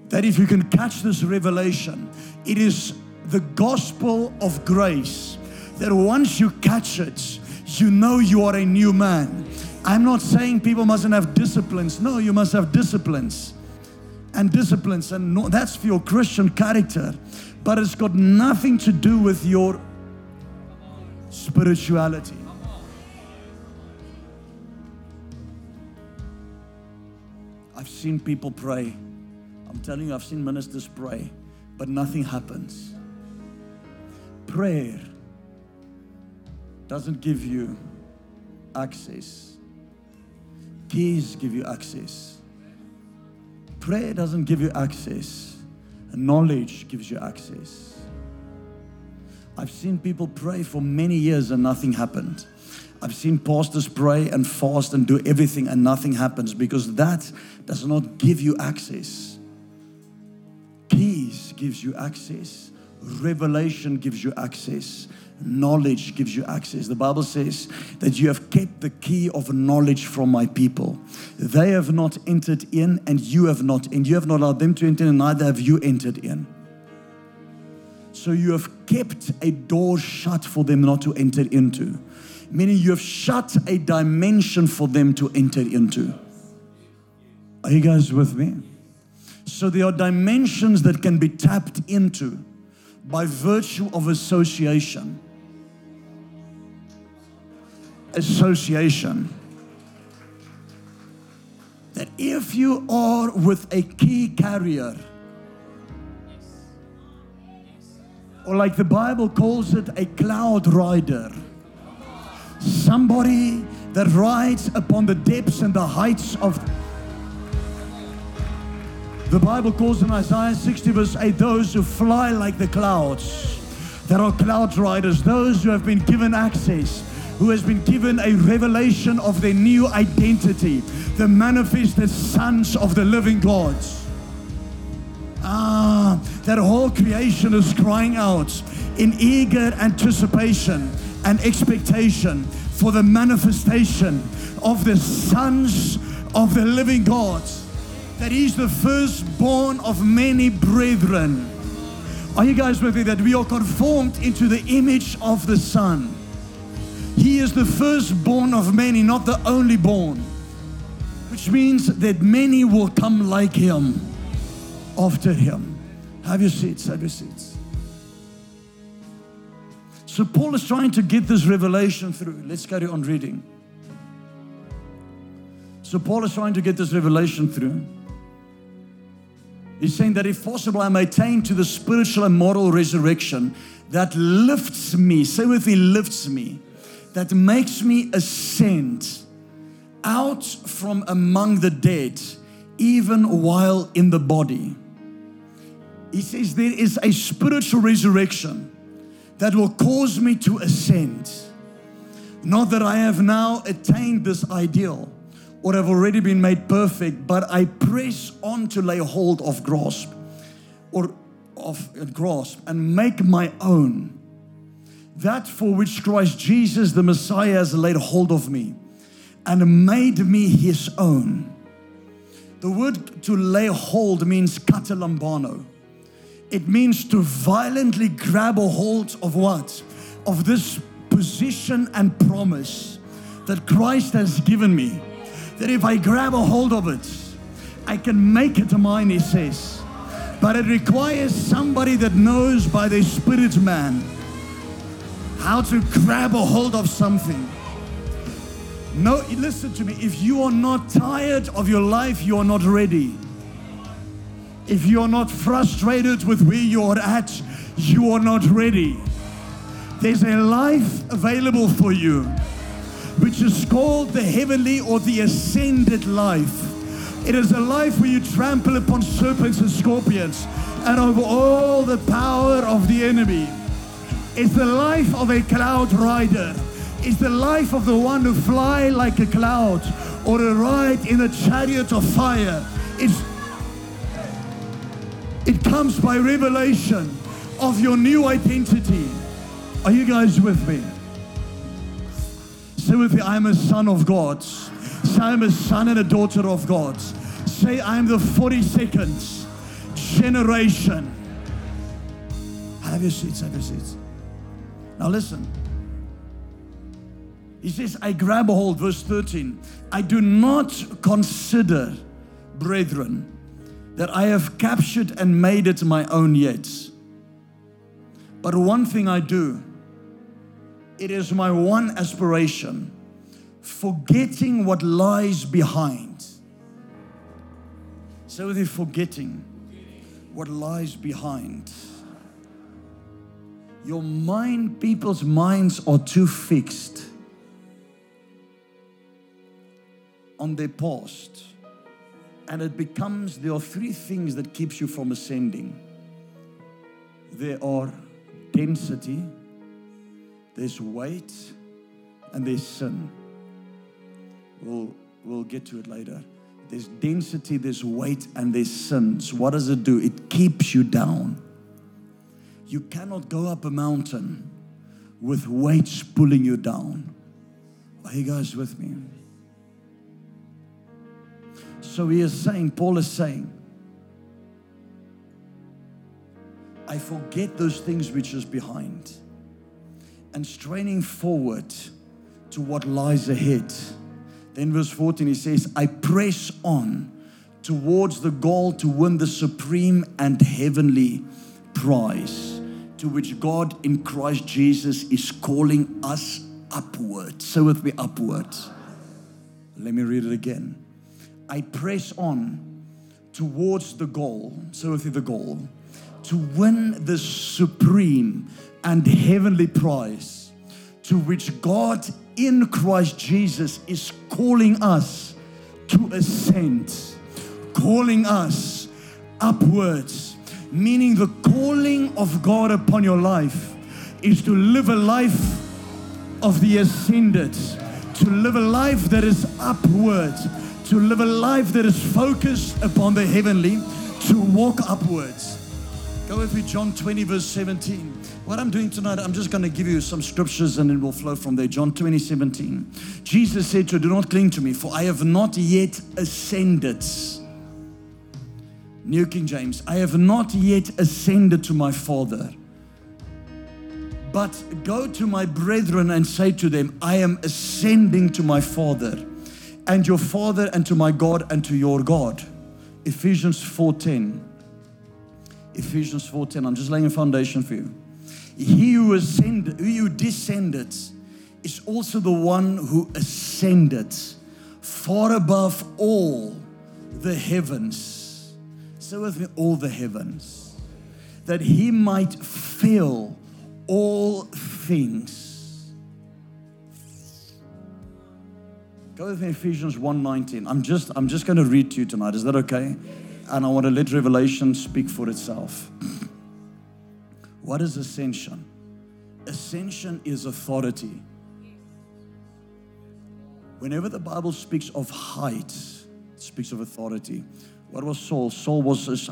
That if you can catch this revelation, it is the gospel of grace. That once you catch it, you know you are a new man. I'm not saying people mustn't have disciplines. No, you must have disciplines. And disciplines, and no, that's for your Christian character. But it's got nothing to do with your spirituality. I've seen people pray. I'm telling you, I've seen ministers pray, but nothing happens. Prayer doesn't give you access. Keys give you access. Prayer doesn't give you access. Knowledge gives you access. I've seen people pray for many years and nothing happened. I've seen pastors pray and fast and do everything and nothing happens, because that does not give you access. Peace gives you access. Revelation gives you access. Knowledge gives you access. The Bible says that you have kept the key of knowledge from my people. They have not entered in and you have not, and you have not allowed them to enter in, and neither have you entered in. So you have kept a door shut for them not to enter into. Meaning you have shut a dimension for them to enter into. Are you guys with me? So there are dimensions that can be tapped into by virtue of association. Association. That if you are with a key carrier, or like the Bible calls it, a cloud rider. Somebody that rides upon the depths and the heights of... The Bible calls in Isaiah sixty verse eight, those who fly like the clouds. There are cloud riders, those who have been given access, who has been given a revelation of their new identity, the manifested sons of the living God. Ah, that whole creation is crying out in eager anticipation and expectation for the manifestation of the sons of the living God, that He's the firstborn of many brethren. Are you guys with me? That we are conformed into the image of the Son. He is the firstborn of many, not the only born, which means that many will come like Him. After Him. Have your seats, have your seats. So Paul is trying to get this revelation through. Let's carry on reading. So Paul is trying to get this revelation through. He's saying that if possible, I may attain to the spiritual and moral resurrection that lifts me. Say with me, lifts me. that makes me ascend out from among the dead, even while in the body. He says there is a spiritual resurrection that will cause me to ascend. Not that I have now attained this ideal or have already been made perfect, but I press on to lay hold of grasp or of grasp and make my own that for which Christ Jesus the Messiah has laid hold of me and made me his own. The word to lay hold means katalambano. It means to violently grab a hold of what? Of this position and promise that Christ has given me. That if I grab a hold of it, I can make it mine, he says. But it requires somebody that knows by their spirit man how to grab a hold of something. No, listen to me. If you are not tired of your life, you are not ready. If you're not frustrated with where you're at, you are not ready. There's a life available for you, which is called the heavenly or the ascended life. It is a life where you trample upon serpents and scorpions and over all the power of the enemy. It's the life of a cloud rider. It's the life of the one who flies like a cloud or a ride in a chariot of fire. It's It comes by revelation of your new identity. Are you guys with me? Say with me, I'm a son of God. Say, I'm a son and a daughter of God. Say, I'm the forty-second generation. Have your seats, have your seats. Now listen. He says, I grab a hold, verse thirteen. I do not consider, brethren, that I have captured and made it my own yet. But one thing I do, it is my one aspiration, forgetting what lies behind. So with you, forgetting what lies behind. Your mind, people's minds are too fixed on their past. And it becomes, there are three things that keeps you from ascending. There are density, there's weight, and there's sin. We'll, we'll get to it later. There's density, there's weight, and there's sin. So what does it do? It keeps you down. You cannot go up a mountain with weights pulling you down. Are you guys with me? So he is saying, Paul is saying, I forget those things which is behind and straining forward to what lies ahead. Then verse fourteen, he says, I press on towards the goal to win the supreme and heavenly prize to which God in Christ Jesus is calling us upward. So with me, upward. Let me read it again. I press on towards the goal, so with the goal, to win the supreme and heavenly prize to which God in Christ Jesus is calling us to ascend, calling us upwards, meaning the calling of God upon your life is to live a life of the ascended, to live a life that is upwards, to live a life that is focused upon the heavenly, to walk upwards. Go with me, John twenty, verse seventeen. What I'm doing tonight, I'm just going to give you some scriptures and it will flow from there. John twenty, seventeen. Jesus said to, do not cling to me, for I have not yet ascended. New King James. I have not yet ascended to my Father. But go to my brethren and say to them, I am ascending to my Father and your Father, and to my God, and to your God. Ephesians four ten. Ephesians four ten. I'm just laying a foundation for you. He who ascended, he who descended, is also the one who ascended far above all the heavens. Say with me, all the heavens. That he might fill all things. Go with me, Ephesians one nineteen. I'm just, I'm just going to read to you tonight. Is that okay? And I want to let Revelation speak for itself. What is ascension? Ascension is authority. Whenever the Bible speaks of height, it speaks of authority. What was Saul? Saul was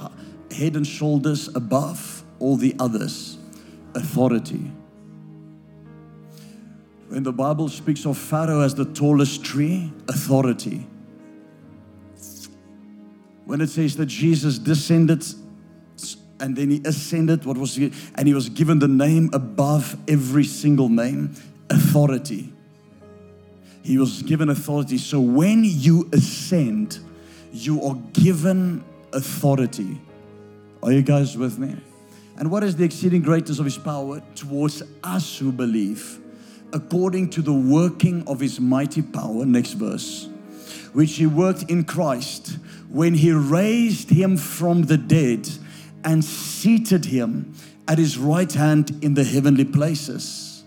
head and shoulders above all the others. Authority. When the Bible speaks of Pharaoh as the tallest tree, authority. When it says that Jesus descended and then he ascended, what was he? And he was given the name above every single name, authority. He was given authority. So when you ascend, you are given authority. Are you guys with me? And what is the exceeding greatness of his power towards us who believe? According to the working of his mighty power, next verse, which he worked in Christ when he raised him from the dead and seated him at his right hand in the heavenly places,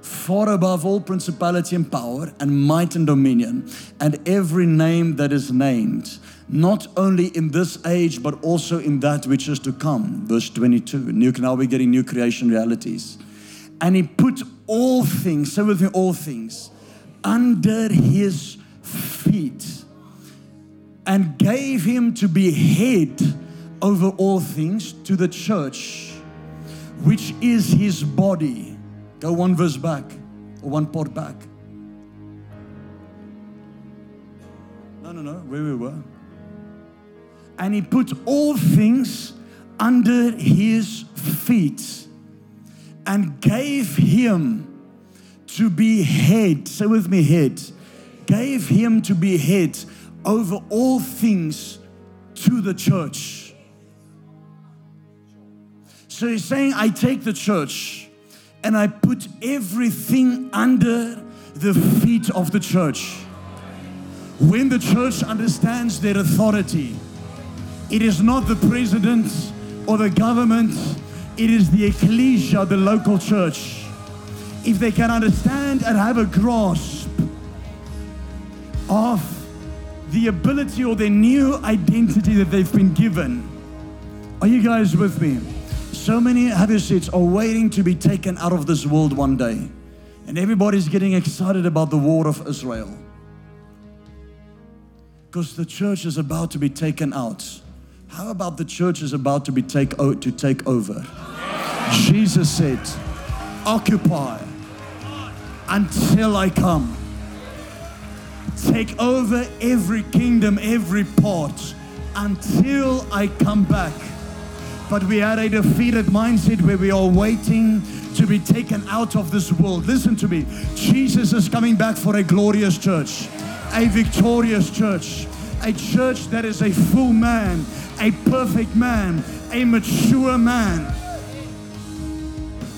far above all principality and power and might and dominion and every name that is named, not only in this age but also in that which is to come. Verse twenty-two, new, now we're getting new creation realities. And he put all things, say with me, all things, under his feet and gave him to be head over all things to the church, which is his body. Go one verse back or one part back. No, no, no, where we were. And he put all things under his feet and gave him to be head, say with me, head, gave him to be head over all things to the church. So he's saying, I take the church and I put everything under the feet of the church. When the church understands their authority, it is not the president or the government, it is the ecclesia, the local church. If they can understand and have a grasp of the ability or their new identity that they've been given. Are you guys with me? So many, have your seats, are waiting to be taken out of this world one day. And everybody's getting excited about the war of Israel. Because the church is about to be taken out. How about the church is about to be take o- to take over? Jesus said, occupy until I come. Take over every kingdom, every part, until I come back. But we had a defeated mindset where we are waiting to be taken out of this world. Listen to me. Jesus is coming back for a glorious church, a victorious church, a church that is a full man, a perfect man, a mature man.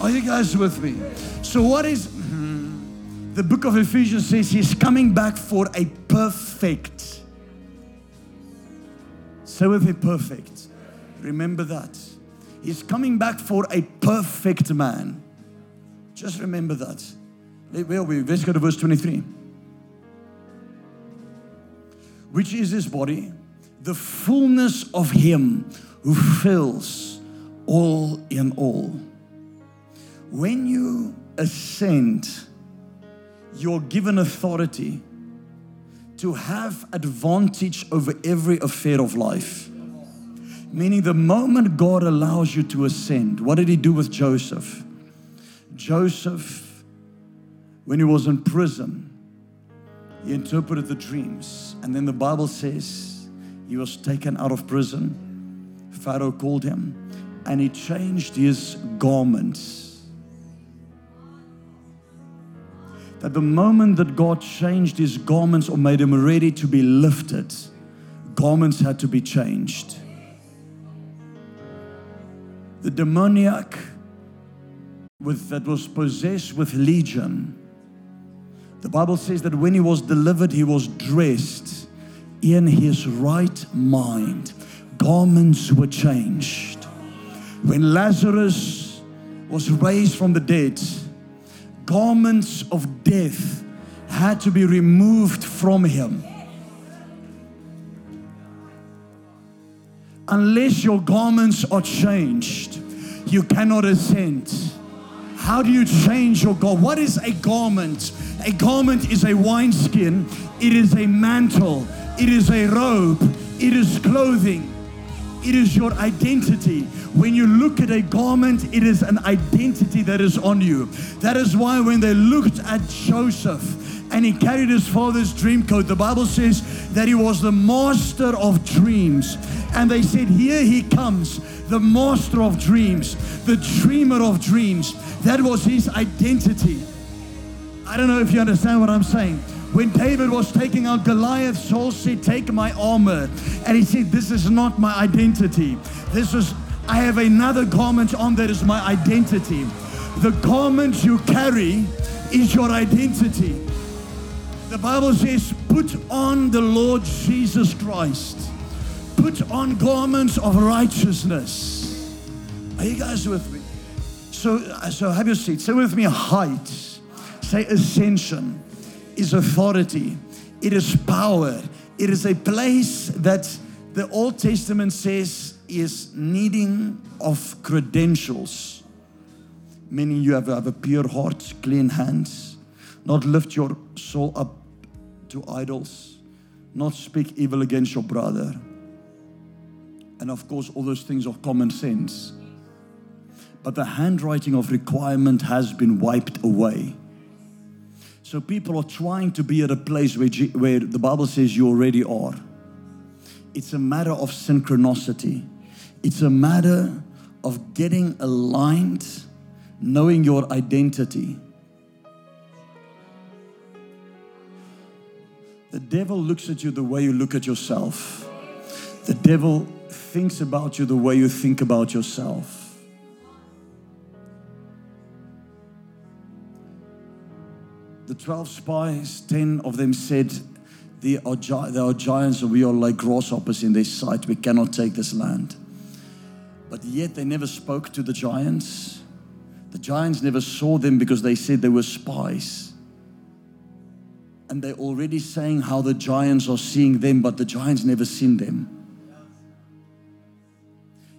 Are you guys with me? So what is, the book of Ephesians says he's coming back for a perfect. Say with me, perfect. Remember that. He's coming back for a perfect man. Just remember that. Where are we? Let's go to verse twenty-three. Which is his body, the fullness of him who fills all in all. When you ascend, you're given authority to have advantage over every affair of life. Meaning the moment God allows you to ascend, what did he do with Joseph? Joseph, when he was in prison, he interpreted the dreams. And then the Bible says he was taken out of prison. Pharaoh called him and he changed his garments. That the moment that God changed his garments or made him ready to be lifted, garments had to be changed. The demoniac with, that was possessed with legion, the Bible says that when he was delivered, he was dressed in his right mind. Garments were changed. When Lazarus was raised from the dead, garments of death had to be removed from him. Unless your garments are changed, you cannot ascend. How do you change your garment? What is a garment? A garment is a wineskin. It is a mantle. It is a robe. It is clothing. It is your identity. When you look at a garment, it is an identity that is on you. That is why when they looked at Joseph and he carried his father's dream coat, the Bible says that he was the master of dreams. And they said, here he comes, the master of dreams, the dreamer of dreams. That was his identity. I don't know if you understand what I'm saying. When David was taking out Goliath, Saul said, take my armor. And he said, this is not my identity. This is, I have another garment on that is my identity. The garment you carry is your identity. The Bible says, put on the Lord Jesus Christ. Put on garments of righteousness. Are you guys with me? So, so have your seat. Say with me, height. Say ascension is authority. It is power. It is a place that the Old Testament says is needing of credentials. Meaning you have, have a pure heart, clean hands, not lift your soul up to idols, not speak evil against your brother. And of course, all those things are common sense. But the handwriting of requirement has been wiped away. So people are trying to be at a place where, G- where the Bible says you already are. It's a matter of synchronicity. It's a matter of getting aligned, knowing your identity. The devil looks at you the way you look at yourself. The devil thinks about you the way you think about yourself. The twelve spies, ten of them said, there are, gi- there are giants and we are like grasshoppers in their sight. We cannot take this land. But yet they never spoke to the giants. The giants never saw them because they said they were spies. And they're already saying how the giants are seeing them, but the giants never seen them.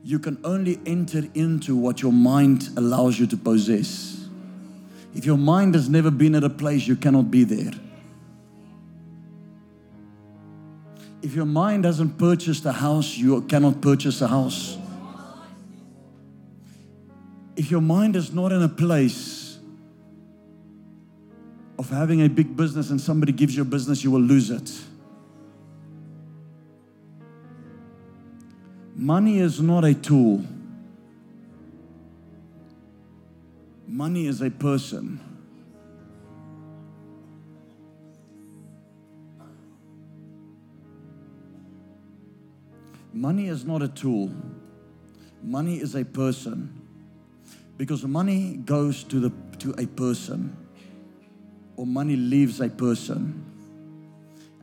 You can only enter into what your mind allows you to possess. If your mind has never been at a place, you cannot be there. If your mind hasn't purchased a house, you cannot purchase a house. If your mind is not in a place of having a big business and somebody gives you a business, you will lose it. Money is not a tool. Money is a person. Money is not a tool. Money is a person. Because money goes to the to a person. Or money leaves a person.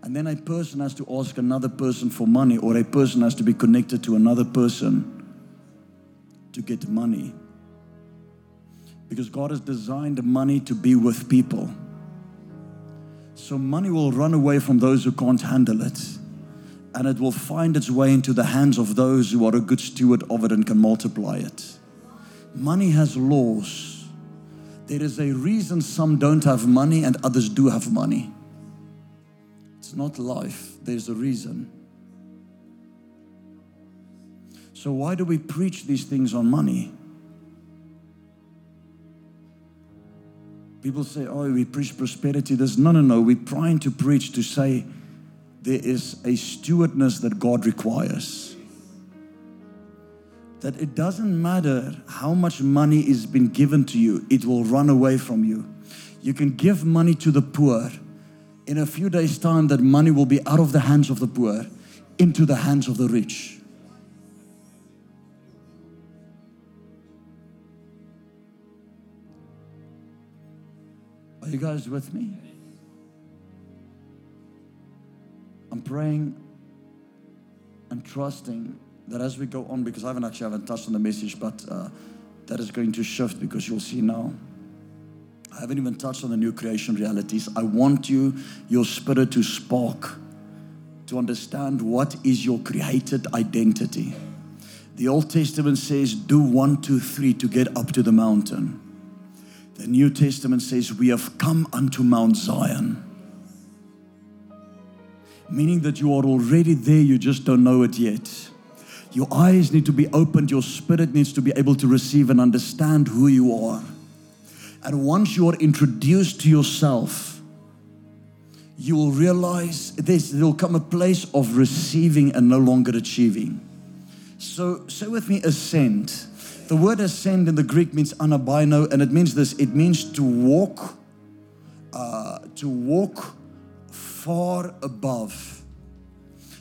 And then a person has to ask another person for money, or a person has to be connected to another person to get money. Because God has designed money to be with people. So money will run away from those who can't handle it. And it will find its way into the hands of those who are a good steward of it and can multiply it. Money has laws. There is a reason some don't have money and others do have money. It's not life. There's a reason. So why do we preach these things on money? People say, oh, we preach prosperity. There's no, no, no. We're trying to preach to say there is a stewardness that God requires. That it doesn't matter how much money is been given to you. It will run away from you. You can give money to the poor. In a few days' time, that money will be out of the hands of the poor into the hands of the rich. Are you guys with me? I'm praying and trusting that as we go on, because I haven't actually I haven't touched on the message, but uh, that is going to shift because you'll see now. I haven't even touched on the new creation realities. I want you, your spirit to spark, to understand what is your created identity. The Old Testament says, do one, two, three to get up to the mountain. The New Testament says, we have come unto Mount Zion. Meaning that you are already there, you just don't know it yet. Your eyes need to be opened, your spirit needs to be able to receive and understand who you are. And once you are introduced to yourself, you will realize this, there will come a place of receiving and no longer achieving. So say with me, ascend. The word ascend in the Greek means anabaino, and it means this, it means to walk, uh, to walk far above.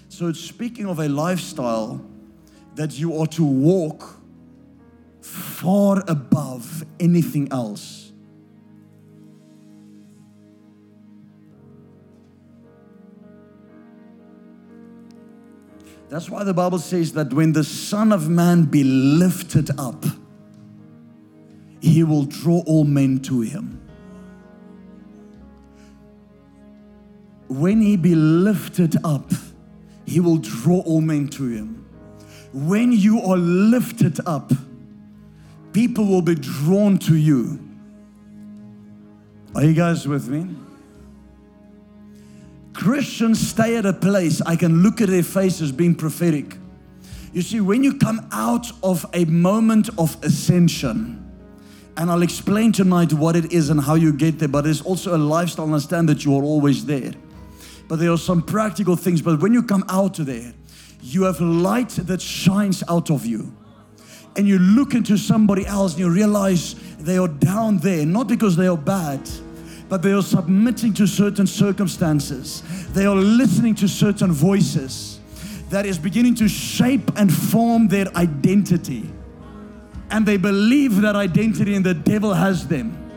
So it's speaking of a lifestyle that you are to walk far above anything else. That's why the Bible says that when the Son of Man be lifted up, He will draw all men to Him. When He be lifted up, He will draw all men to Him. When you are lifted up, people will be drawn to you. Are you guys with me? Christians stay at a place, I can look at their faces being prophetic. You see, when you come out of a moment of ascension, and I'll explain tonight what it is and how you get there, but it's also a lifestyle, understand that you are always there. But there are some practical things, but when you come out of there, you have light that shines out of you. And you look into somebody else and you realize they are down there, not because they are bad, but they are submitting to certain circumstances. They are listening to certain voices that is beginning to shape and form their identity. And they believe that identity and the devil has them.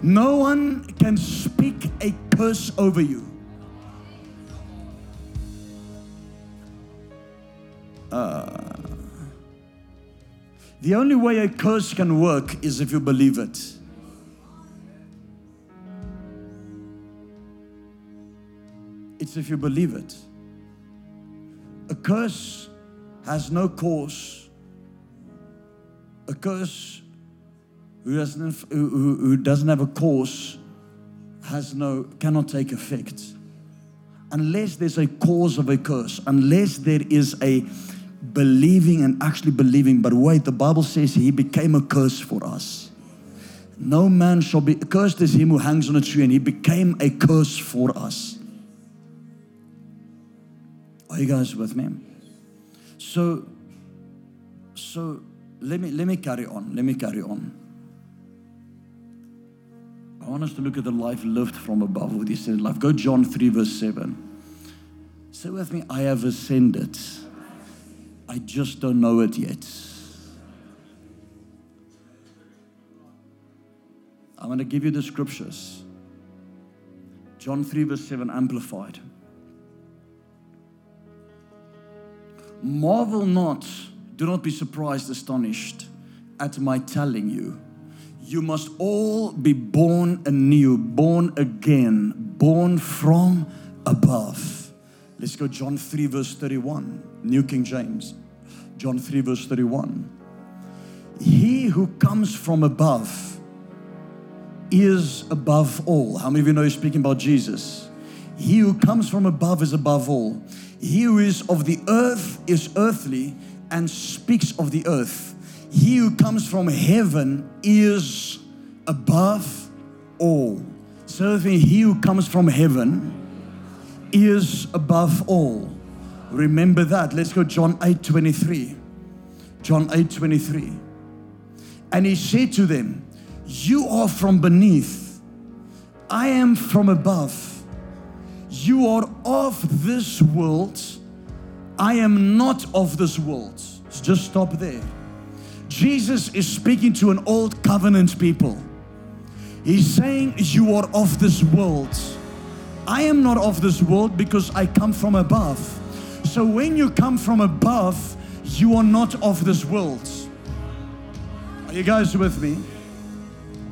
No one can speak a curse over you. Uh... The only way a curse can work is if you believe it. It's if you believe it. A curse has no cause. A curse who doesn't who, who doesn't have a cause has no cannot take effect. Unless there's a cause of a curse, unless there is a believing and actually believing. But wait, the Bible says He became a curse for us. No man shall be cursed is him who hangs on a tree, and He became a curse for us. Are you guys with me? So, so let me let me carry on. Let me carry on. I want us to look at the life lived from above with this life. Go John three verse seven. Say with me, I have ascended. I just don't know it yet. I'm going to give you the scriptures. John three verse seven, Amplified. Marvel not, do not be surprised, astonished at my telling you. You must all be born anew, born again, born from above. Let's go John three verse thirty-one, New King James. John three verse thirty-one. He who comes from above is above all. How many of you know you're speaking about Jesus? He who comes from above is above all. He who is of the earth is earthly and speaks of the earth. He who comes from heaven is above all. So he who comes from heaven is above all. Remember that. Let's go John eight twenty-three. John eight twenty-three. And He said to them, you are from beneath, I am from above. You are of this world, I am not of this world. So just stop there. Jesus is speaking to an old covenant people. He's saying, you are of this world. I am not of this world because I come from above. So when you come from above, you are not of this world. Are you guys with me?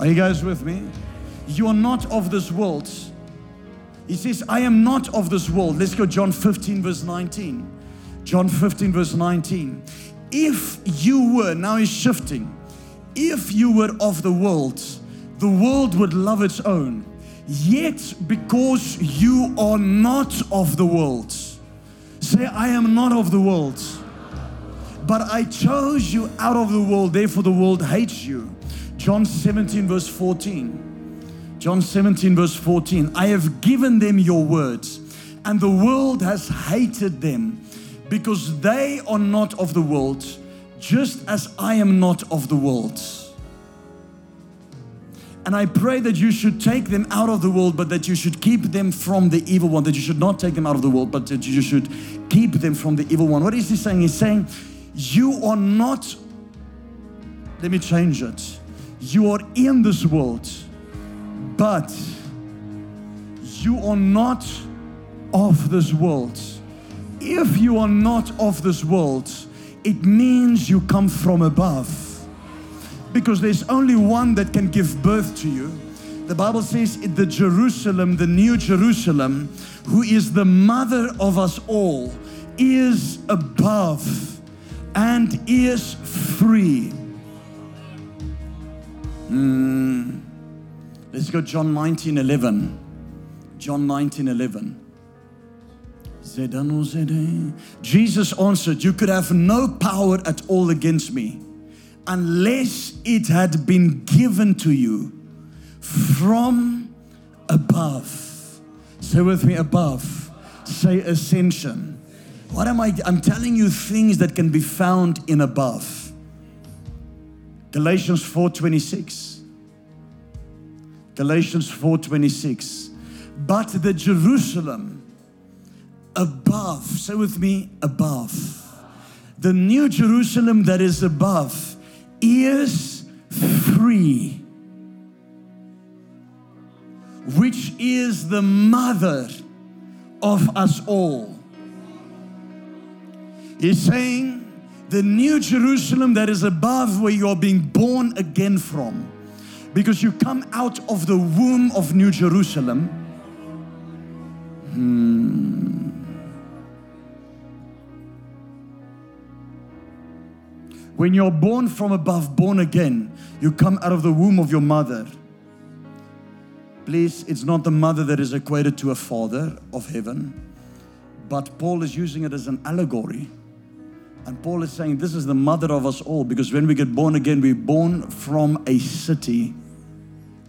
Are you guys with me? You are not of this world. He says, I am not of this world. Let's go John fifteen verse nineteen. John fifteen verse nineteen. If you were, now he's shifting. If you were of the world, the world would love its own. Yet because you are not of the world. Say, I am not of the world. But I chose you out of the world, therefore the world hates you. John seventeen verse fourteen. John seventeen verse fourteen. I have given them your words, and the world has hated them, because they are not of the world, just as I am not of the world. And I pray that you should take them out of the world, but that you should keep them from the evil one. That you should not take them out of the world, but that you should keep them from the evil one. What is he saying? He's saying, you are not, let me change it. You are in this world, but you are not of this world. If you are not of this world, it means you come from above. Because there's only one that can give birth to you. The Bible says in the Jerusalem, the new Jerusalem, who is the mother of us all, is above and is free. Mm. Let's go John nineteen eleven. John nineteen eleven. Jesus answered, you could have no power at all against me, unless it had been given to you from above. Say with me, above. Say ascension. What am I? I'm telling you things that can be found in above. Galatians four twenty-six. Galatians four twenty-six. But the Jerusalem above. Say with me, above. The new Jerusalem that is above is free, which is the mother of us all. He's saying the new Jerusalem that is above, where you are being born again from, because you come out of the womb of New Jerusalem. Hmm. When you're born from above, born again, you come out of the womb of your mother. Please, it's not the mother that is equated to a father of heaven, but Paul is using it as an allegory. And Paul is saying, this is the mother of us all, because when we get born again, we're born from a city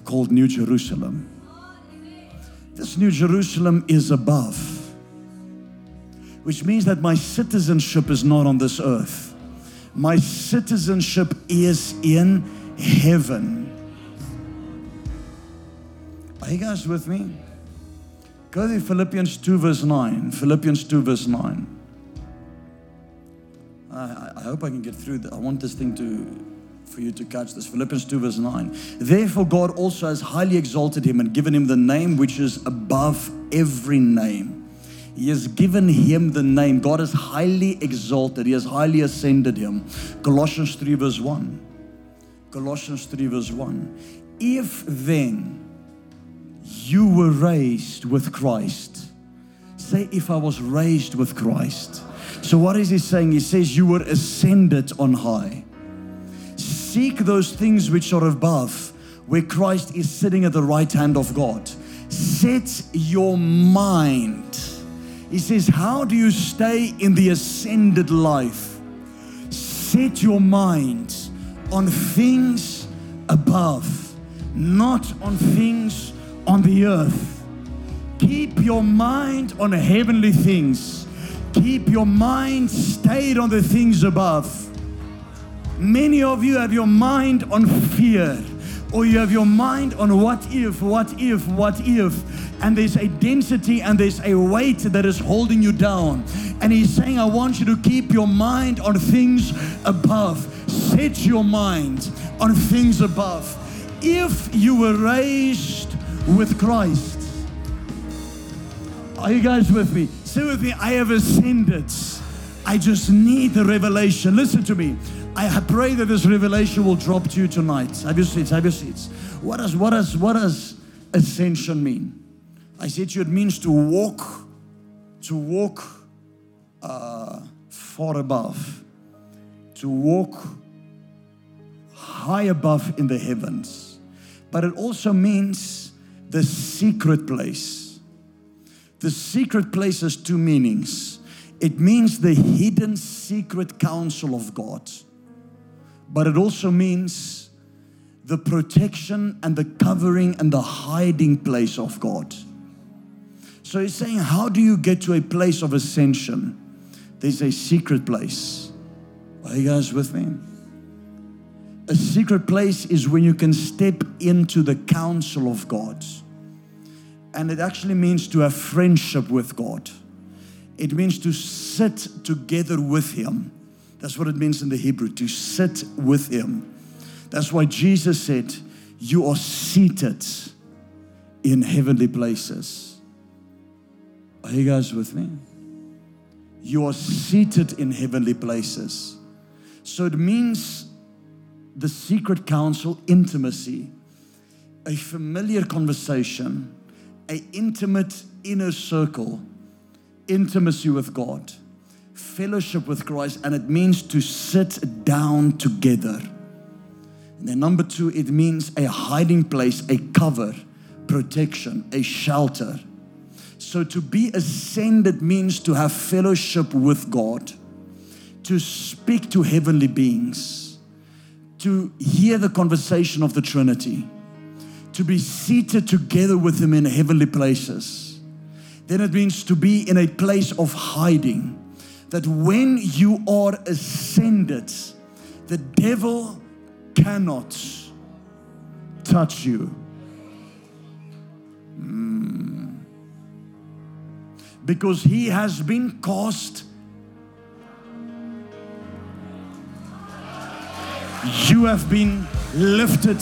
called New Jerusalem. This New Jerusalem is above, which means that my citizenship is not on this earth. My citizenship is in heaven. Are you guys with me? Go to Philippians two verse nine. Philippians two verse nine. I, I hope I can get through that. I want this thing to, for you to catch this. Philippians two verse nine. Therefore God also has highly exalted him and given him the name which is above every name. He has given him the name. God has highly exalted. He has highly ascended him. Colossians three verse one. Colossians three verse one. If then you were raised with Christ. Say, if I was raised with Christ. So what is he saying? He says you were ascended on high. Seek those things which are above, where Christ is sitting at the right hand of God. Set your mind. He says, how do you stay in the ascended life? Set your mind on things above, not on things on the earth. Keep your mind on heavenly things. Keep your mind stayed on the things above. Many of you have your mind on fear, or you have your mind on what if, what if, what if. And there's a density and there's a weight that is holding you down. And he's saying, I want you to keep your mind on things above. Set your mind on things above. If you were raised with Christ. Are you guys with me? Say with me, I have ascended. I just need the revelation. Listen to me. I pray that this revelation will drop to you tonight. Have your seats, have your seats. What does, what does, what does ascension mean? I said to you, it means to walk, to walk uh, far above, to walk high above in the heavens. But it also means the secret place. The secret place has two meanings. It means the hidden secret counsel of God. But it also means the protection and the covering and the hiding place of God. So he's saying, how do you get to a place of ascension? There's a secret place. Are you guys with me? A secret place is when you can step into the counsel of God. And it actually means to have friendship with God. It means to sit together with Him. That's what it means in the Hebrew, to sit with Him. That's why Jesus said, you are seated in heavenly places. Are you guys with me? You are seated in heavenly places. So it means the secret counsel, intimacy, a familiar conversation, an intimate inner circle, intimacy with God, fellowship with Christ, and it means to sit down together. And then number two, it means a hiding place, a cover, protection, a shelter. So to be ascended means to have fellowship with God, to speak to heavenly beings, to hear the conversation of the Trinity, to be seated together with Him in heavenly places. Then it means to be in a place of hiding. That when you are ascended, the devil cannot touch you. Mm. Because he has been cast. You have been lifted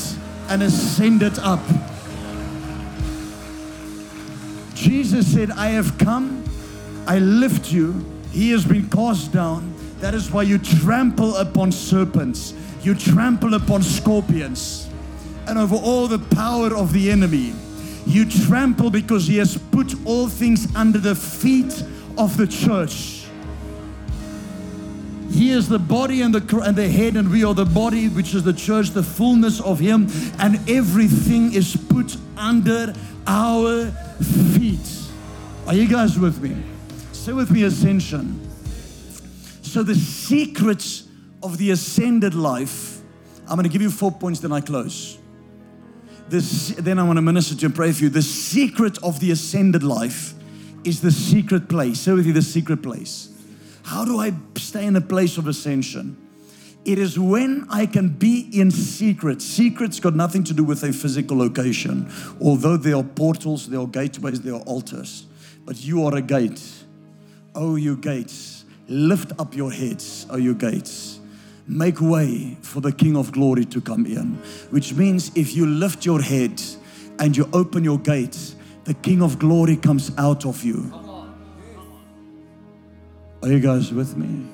and ascended up. Jesus said, I have come, I lift you. He has been cast down. That is why you trample upon serpents. You trample upon scorpions and over all the power of the enemy. You trample because He has put all things under the feet of the church. He is the body and the, and the head, and we are the body, which is the church, the fullness of Him, and everything is put under our feet. Are you guys with me? Say with me, ascension. So the secrets of the ascended life, I'm going to give you four points, then I close. This, then I want to minister to you and pray for you. The secret of the ascended life is the secret place. Say with me, the secret place. How do I stay in a place of ascension? It is when I can be in secret. Secrets got nothing to do with a physical location. Although there are portals, there are gateways, there are altars. But you are a gate. O you gates, lift up your heads, O you gates. Make way for the King of Glory to come in. Which means if you lift your head and you open your gates, the King of Glory comes out of you. Are you guys with me?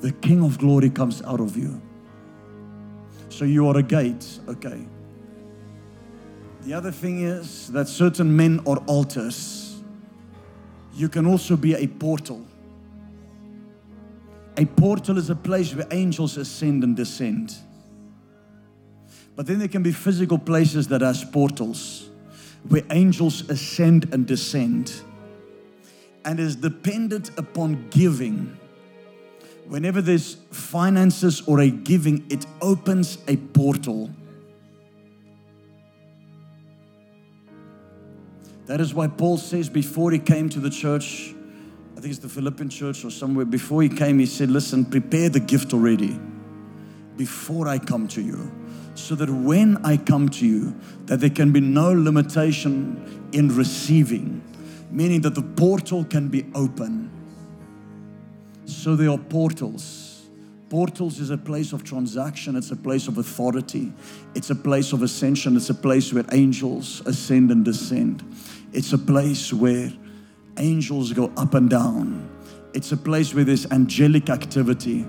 The King of Glory comes out of you. So you are a gate, okay. The other thing is that certain men are altars. You can also be a portal. A portal is a place where angels ascend and descend. But then there can be physical places that has portals where angels ascend and descend, and is dependent upon giving. Whenever there's finances or a giving, it opens a portal. That is why Paul says before he came to the church, I think it's the Philippian church or somewhere, before he came, he said, listen, prepare the gift already before I come to you, so that when I come to you, that there can be no limitation in receiving, meaning that the portal can be open. So there are portals. Portals is a place of transaction. It's a place of authority. It's a place of ascension. It's a place where angels ascend and descend. It's a place where angels go up and down. It's a place where there's angelic activity.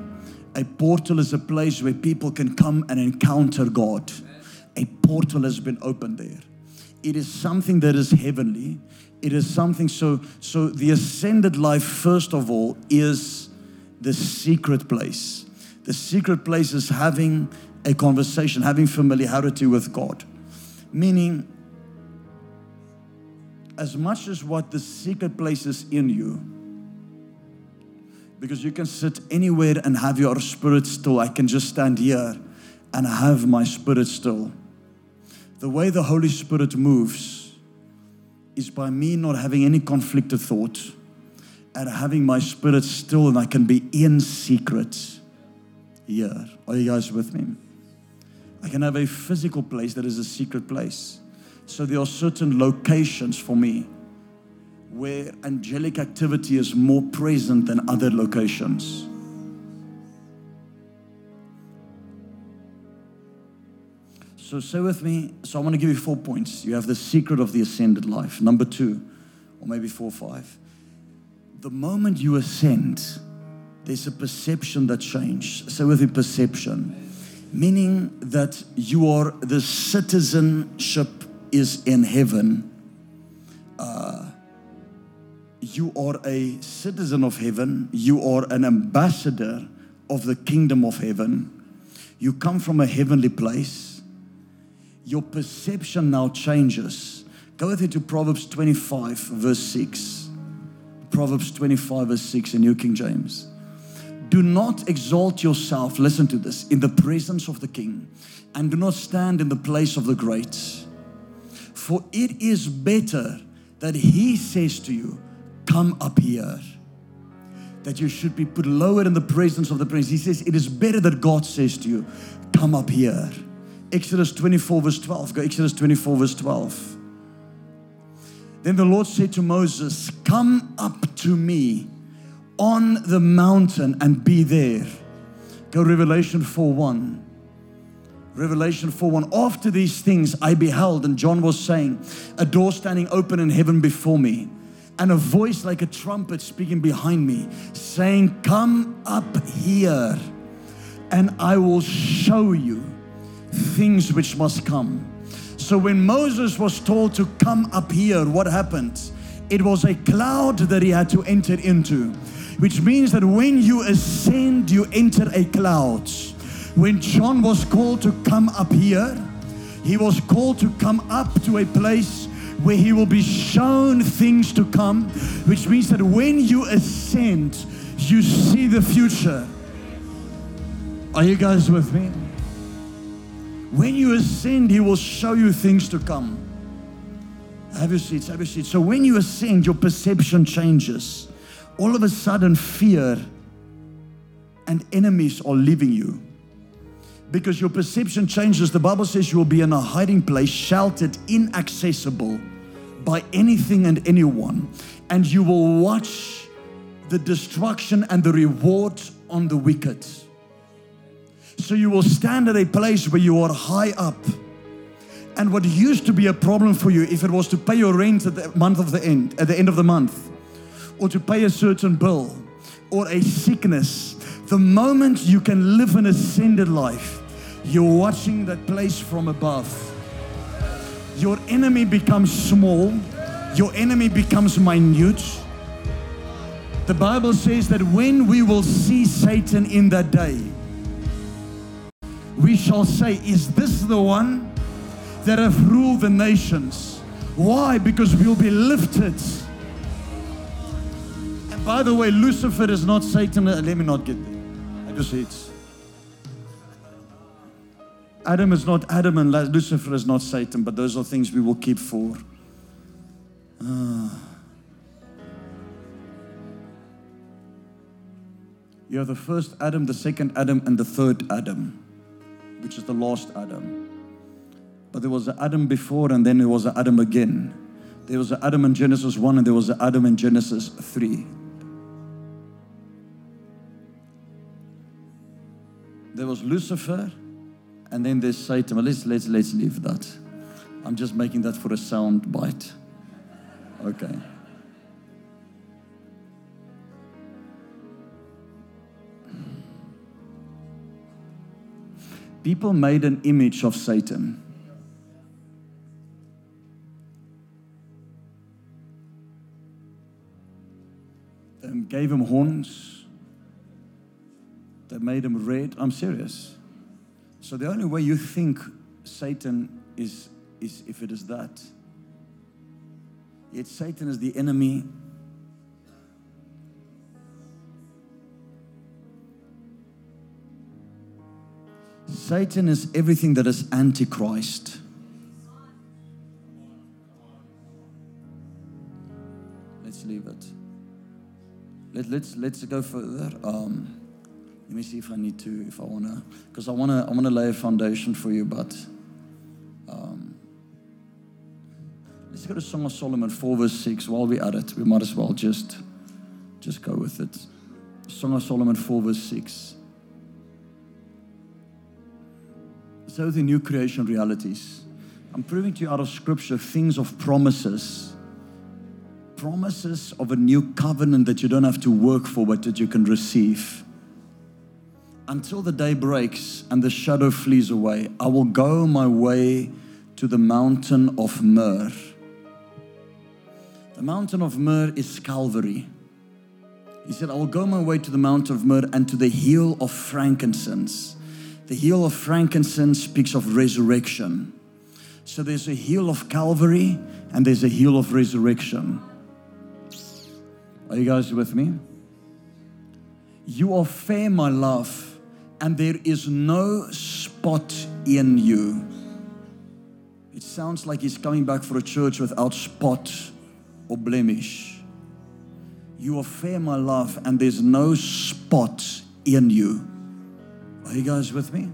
A portal is a place where people can come and encounter God. A portal has been opened there. It is something that is heavenly. It is something, so, so the ascended life, first of all, is the secret place. The secret place is having a conversation, having familiarity with God. Meaning, as much as what the secret place is in you, because you can sit anywhere and have your spirit still. I can just stand here and have my spirit still. The way the Holy Spirit moves is by me not having any conflicted thought and having my spirit still, and I can be in secret here. Are you guys with me? I can have a physical place that is a secret place. So there are certain locations for me where angelic activity is more present than other locations. So say with me, so I want to give you four points. You have the secret of the ascended life. Number two, or maybe four or five. The moment you ascend, there's a perception that changes. Say with me, perception. Meaning that you are, the citizenship is in heaven. Uh, You are a citizen of heaven. You are an ambassador of the kingdom of heaven. You come from a heavenly place. Your perception now changes. Go with me to Proverbs twenty-five, verse six. Proverbs twenty-five, verse six in New King James. Do not exalt yourself, listen to this, in the presence of the king, and do not stand in the place of the great. For it is better that he says to you, come up here, that you should be put lower in the presence of the prince. He says, it is better that God says to you, come up here. Exodus twenty-four verse twelve. Go Exodus twenty-four verse twelve. Then the Lord said to Moses, come up to me on the mountain and be there. Go Revelation four one. Revelation four one. After these things I beheld, and John was saying, a door standing open in heaven before me, and a voice like a trumpet speaking behind me, saying, come up here, and I will show you things which must come. So when Moses was told to come up here, what happened? It was a cloud that he had to enter into, which means that when you ascend, you enter a cloud. When John was called to come up here, he was called to come up to a place where he will be shown things to come, which means that when you ascend, you see the future. Are you guys with me? When you ascend, he will show you things to come. Have your seats, have your seats. So when you ascend, your perception changes. All of a sudden, fear and enemies are leaving you. Because your perception changes, the Bible says you will be in a hiding place, sheltered, inaccessible by anything and anyone. And you will watch the destruction and the reward on the wicked. So you will stand at a place where you are high up. And what used to be a problem for you, if it was to pay your rent at the month of the end, at the end of the month, or to pay a certain bill, or a sickness, the moment you can live an ascended life, you're watching that place from above. Your enemy becomes small. Your enemy becomes minute. The Bible says that when we will see Satan in that day, we shall say, is this the one that have ruled the nations? Why? Because we'll be lifted. And by the way, Lucifer is not Satan. Let me not get there. I just hate. Adam is not Adam and Lucifer is not Satan, but those are things we will keep for. Uh, you have the first Adam, the second Adam, and the third Adam, which is the last Adam. But there was an Adam before, and then there was an Adam again. There was an Adam in Genesis one, and there was an Adam in Genesis three. There was Lucifer, and then there's Satan. But let's, let's, let's leave that. I'm just making that for a sound bite. Okay. people made an image of Satan. They gave him horns. They made him red. I'm serious. So the only way you think Satan is, is if it is that. Yet Satan is the enemy. Satan is everything that is antichrist. Let's leave it. Let, let's let's go further. Um, let me see if I need to, if I wanna, because I wanna I wanna lay a foundation for you. But um, let's go to Song of Solomon four verse six. While we're at it, we might as well just just go with it. Song of Solomon four verse six. So the new creation realities. I'm proving to you out of scripture things of promises. Promises of a new covenant that you don't have to work for, but that you can receive. Until the day breaks and the shadow flees away, I will go my way to the mountain of myrrh. The mountain of myrrh is Calvary. He said, I will go my way to the mountain of myrrh and to the hill of frankincense. The hill of frankincense speaks of resurrection. So there's a hill of Calvary and there's a hill of resurrection. Are you guys with me? You are fair, my love, and there is no spot in you. It sounds like he's coming back for a church without spot or blemish. You are fair, my love, and there's no spot in you. Are you guys with me?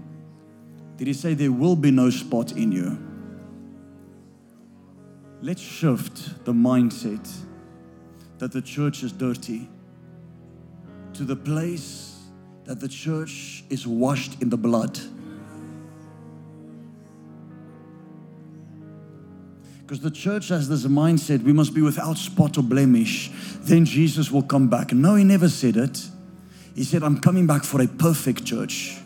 Did he say there will be no spot in you? Let's shift the mindset that the church is dirty to the place that the church is washed in the blood. Because the church has this mindset, we must be without spot or blemish, then Jesus will come back. No, he never said it. He said, I'm coming back for a perfect church.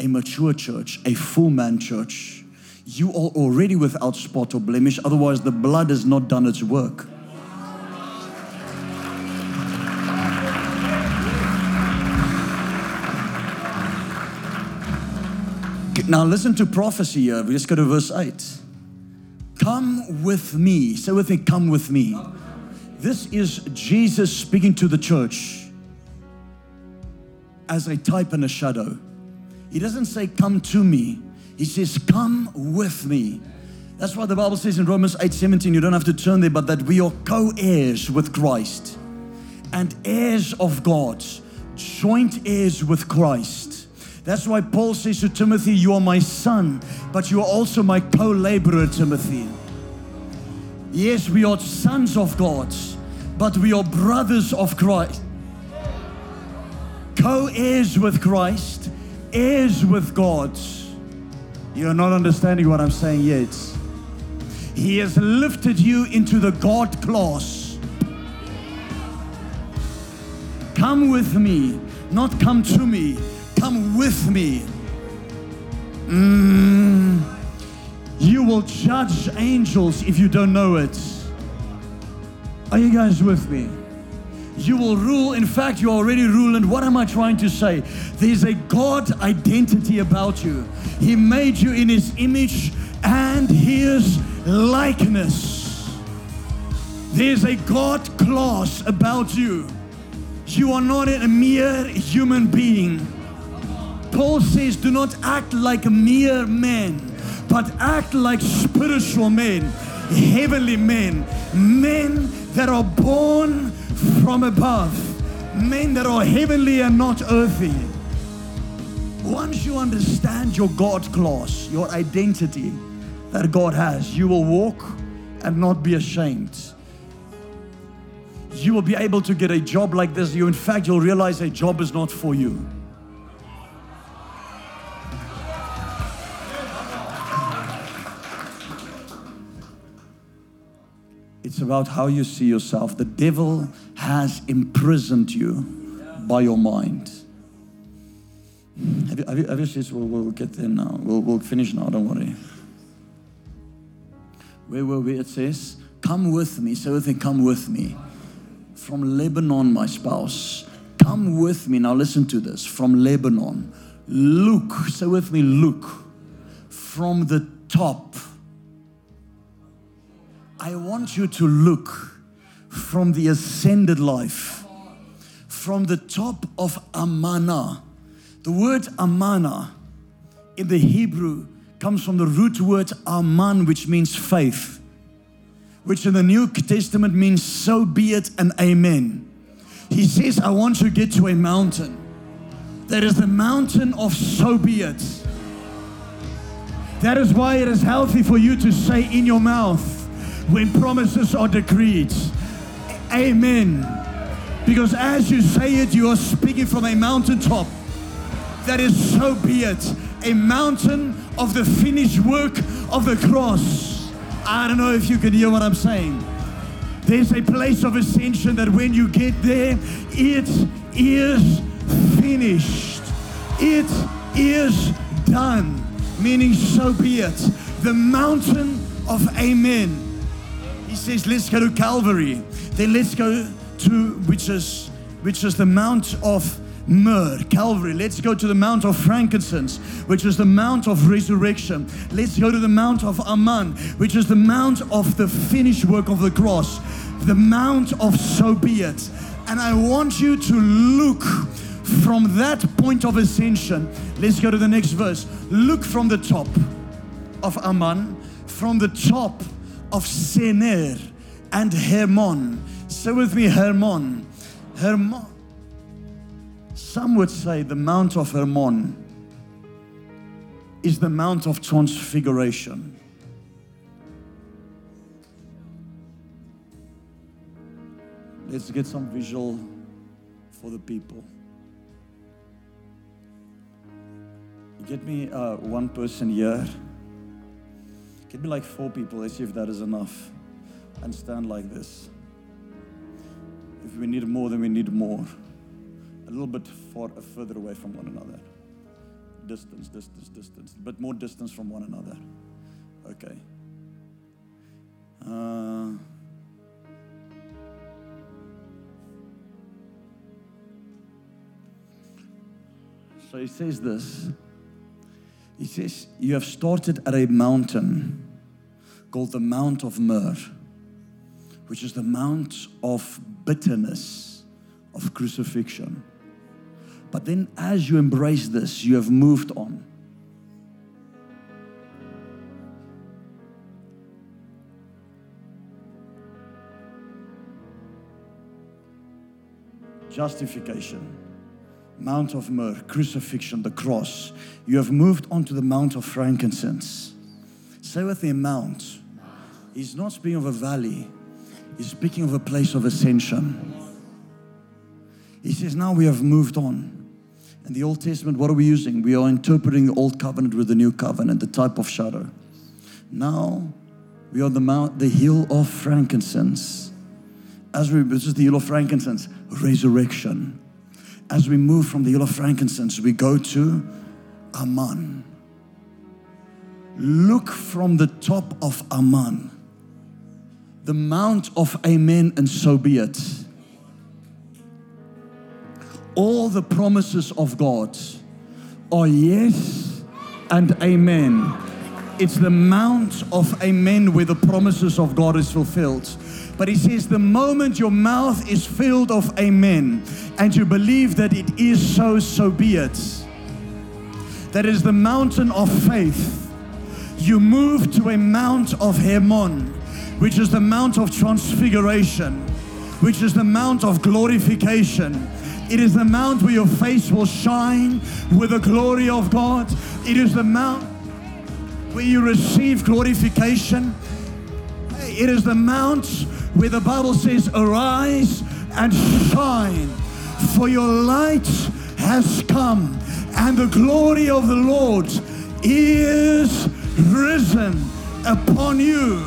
A mature church, a full man church. You are already without spot or blemish, otherwise the blood has not done its work. Now listen to prophecy here. We just go to verse eight. Come with me. Say with me, come with me. This is Jesus speaking to the church as a type and a shadow. He doesn't say, come to me. He says, come with me. That's why the Bible says in Romans eight seventeen, you don't have to turn there, but that we are co-heirs with Christ and heirs of God, joint heirs with Christ. That's why Paul says to Timothy, you are my son, but you are also my co-laborer, Timothy. Yes, we are sons of God, but we are brothers of Christ. Co-heirs with Christ, heirs with God. You're not understanding what I'm saying yet. He has lifted you into the God class. Come with me, not come to me. Come with me. Mm. You will judge angels if you don't know it. Are you guys with me? You will rule. In fact, you already rule. And what am I trying to say? There's a God identity about you. He made you in His image and His likeness. There's a God class about you. You are not a mere human being. Paul says, do not act like mere men, but act like spiritual men, heavenly men, men that are born from above, men that are heavenly and not earthly. Once you understand your God class, your identity that God has, you will walk and not be ashamed. You will be able to get a job like this. You, in fact, you'll realize a job is not for you. It's about how you see yourself. The devil has imprisoned you by your mind. obviously we'll, we'll get there now. We'll, we'll finish now, don't worry. Where were we? It says, come with me. Say with me, come with me. From Lebanon, my spouse. Come with me. Now listen to this. From Lebanon. Look. Say with me, look. From the top. I want you to look from the ascended life. From the top of Amana. The word Amana in the Hebrew comes from the root word Aman, which means faith, which in the New Testament means so be it and amen. He says, I want you to get to a mountain. That is the mountain of so be it. That is why it is healthy for you to say in your mouth when promises are decreed, amen. Because as you say it, you are speaking from a mountaintop. That is so be it. A mountain of the finished work of the cross. I don't know if you can hear what I'm saying. There's a place of ascension that when you get there, it is finished. It is done. Meaning so be it. The mountain of amen. He says, let's go to Calvary. Then let's go to, which is, which is the Mount of Myrrh, Calvary. Let's go to the Mount of Frankincense, which is the Mount of Resurrection. Let's go to the Mount of Aman, which is the Mount of the finished work of the cross, the Mount of so be it. And I want you to look from that point of ascension. Let's go to the next verse. Look from the top of Aman, from the top of Senir and Hermon. Say with me, Hermon. Hermon. Some would say the Mount of Hermon is the Mount of Transfiguration. Let's get some visual for the people. Get me uh, one person here. Get me like four people. Let's see if that is enough. And stand like this. If we need more, then we need more. A little bit far, further away from one another. Distance, distance, distance. But more distance from one another. Okay. Uh, so he says this. He says, you have started at a mountain called the Mount of Myrrh, which is the Mount of bitterness, of crucifixion. But then as you embrace this, you have moved on. Justification, Mount of Myrrh, crucifixion, the cross. You have moved on to the Mount of Frankincense. Say with me, mount. He's not speaking of a valley. He's speaking of a place of ascension. He says, now we have moved on. In the Old Testament, what are we using? We are interpreting the Old Covenant with the New Covenant, the type of shadow. Now, we are on the, mount, the hill of frankincense. As we, this is the hill of frankincense, resurrection. As we move from the hill of frankincense, we go to Aman. Look from the top of Aman, the Mount of Amen, and so be it. All the promises of God are yes and amen. It's the Mount of Amen where the promises of God is fulfilled. But he says the moment your mouth is filled of amen and you believe that it is so, so be it. That is the mountain of faith. You move to a Mount of Hermon, which is the Mount of Transfiguration, which is the Mount of Glorification. It is the mount where your face will shine with the glory of God. It is the mount where you receive glorification. It is the mount where the Bible says, arise and shine, for your light has come, and the glory of the Lord is risen upon you.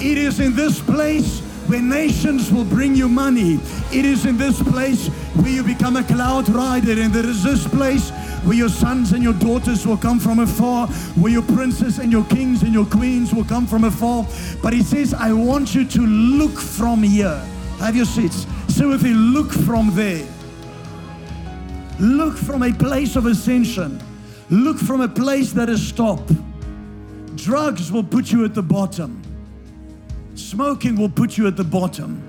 It is in this place where nations will bring you money. It is in this place where you become a cloud rider. And there is this place where your sons and your daughters will come from afar, where your princes and your kings and your queens will come from afar. But he says, I want you to look from here. Have your seats. So if you look from there, look from a place of ascension. Look from a place that is stop. Drugs will put you at the bottom. Smoking will put you at the bottom.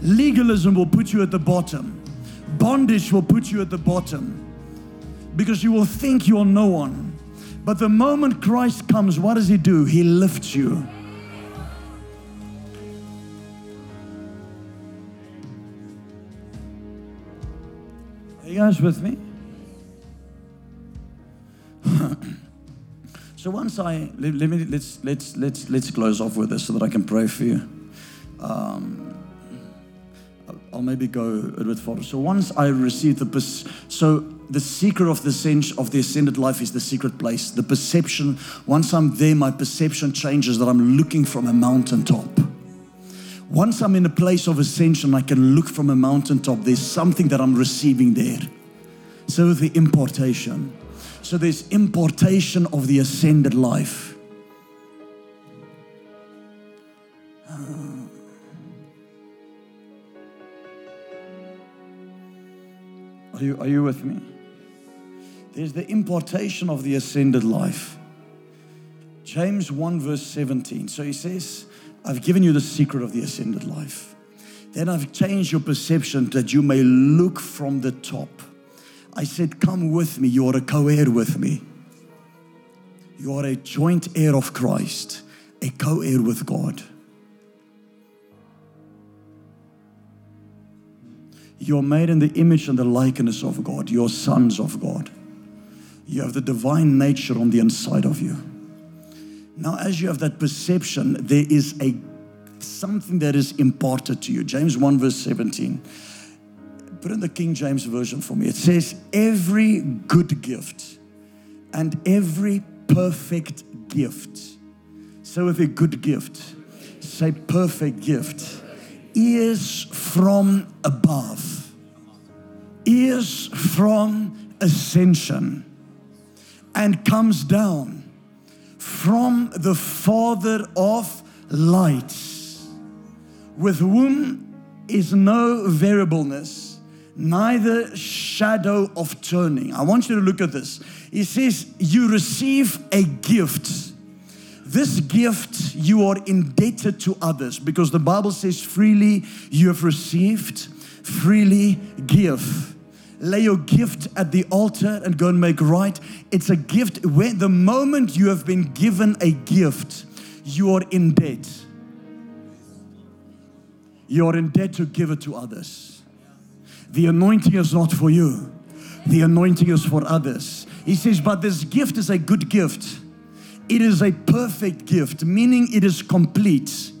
Legalism will put you at the bottom. Bondage will put you at the bottom, because you will think you're no one. But the moment Christ comes, what does he do? He lifts you. Are you guys with me? So once I let, let me let's let's let's let's close off with this so that I can pray for you. Um, I'll maybe go a bit further. So once I received the pers- so the secret of the sense of the ascended life is the secret place. The perception. Once I'm there, my perception changes that I'm looking from a mountaintop. Once I'm in a place of ascension, I can look from a mountaintop. There's something that I'm receiving there. So the importation. So there's importation of the ascended life. Uh, are you, are you with me? There's the importation of the ascended life. James one verse seventeen. So he says, I've given you the secret of the ascended life. Then I've changed your perception that you may look from the top. I said, come with me. You are a co-heir with me. You are a joint heir of Christ, a co-heir with God. You are made in the image and the likeness of God. You are sons of God. You have the divine nature on the inside of you. Now, as you have that perception, there is a something that is imparted to you. James one verse seventeen. Put in the King James Version for me. It says, every good gift and every perfect gift. So if a good gift, say perfect gift, is from above, is from ascension, and comes down from the Father of lights, with whom is no variableness, neither shadow of turning. I want you to look at this. He says, you receive a gift. This gift, you are indebted to others, because the Bible says freely you have received, freely give. Lay your gift at the altar and go and make right. It's a gift. When the moment you have been given a gift, you are in debt. You are in debt to give it to others. The anointing is not for you. The anointing is for others. He says, but this gift is a good gift. It is a perfect gift, meaning it is complete.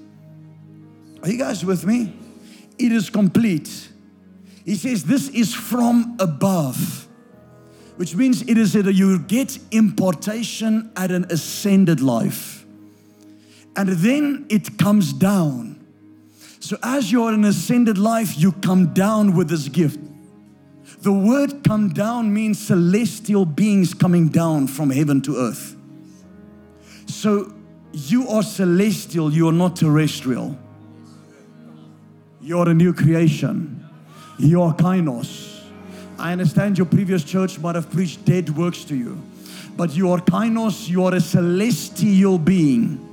Are you guys with me? It is complete. He says, this is from above, which means it is that you get importation at an ascended life. And then it comes down. So as you are in ascended life, you come down with this gift. The word come down means celestial beings coming down from heaven to earth. So you are celestial, you are not terrestrial. You are a new creation. You are kainos. I understand your previous church might have preached dead works to you, but you are kainos, you are a celestial being.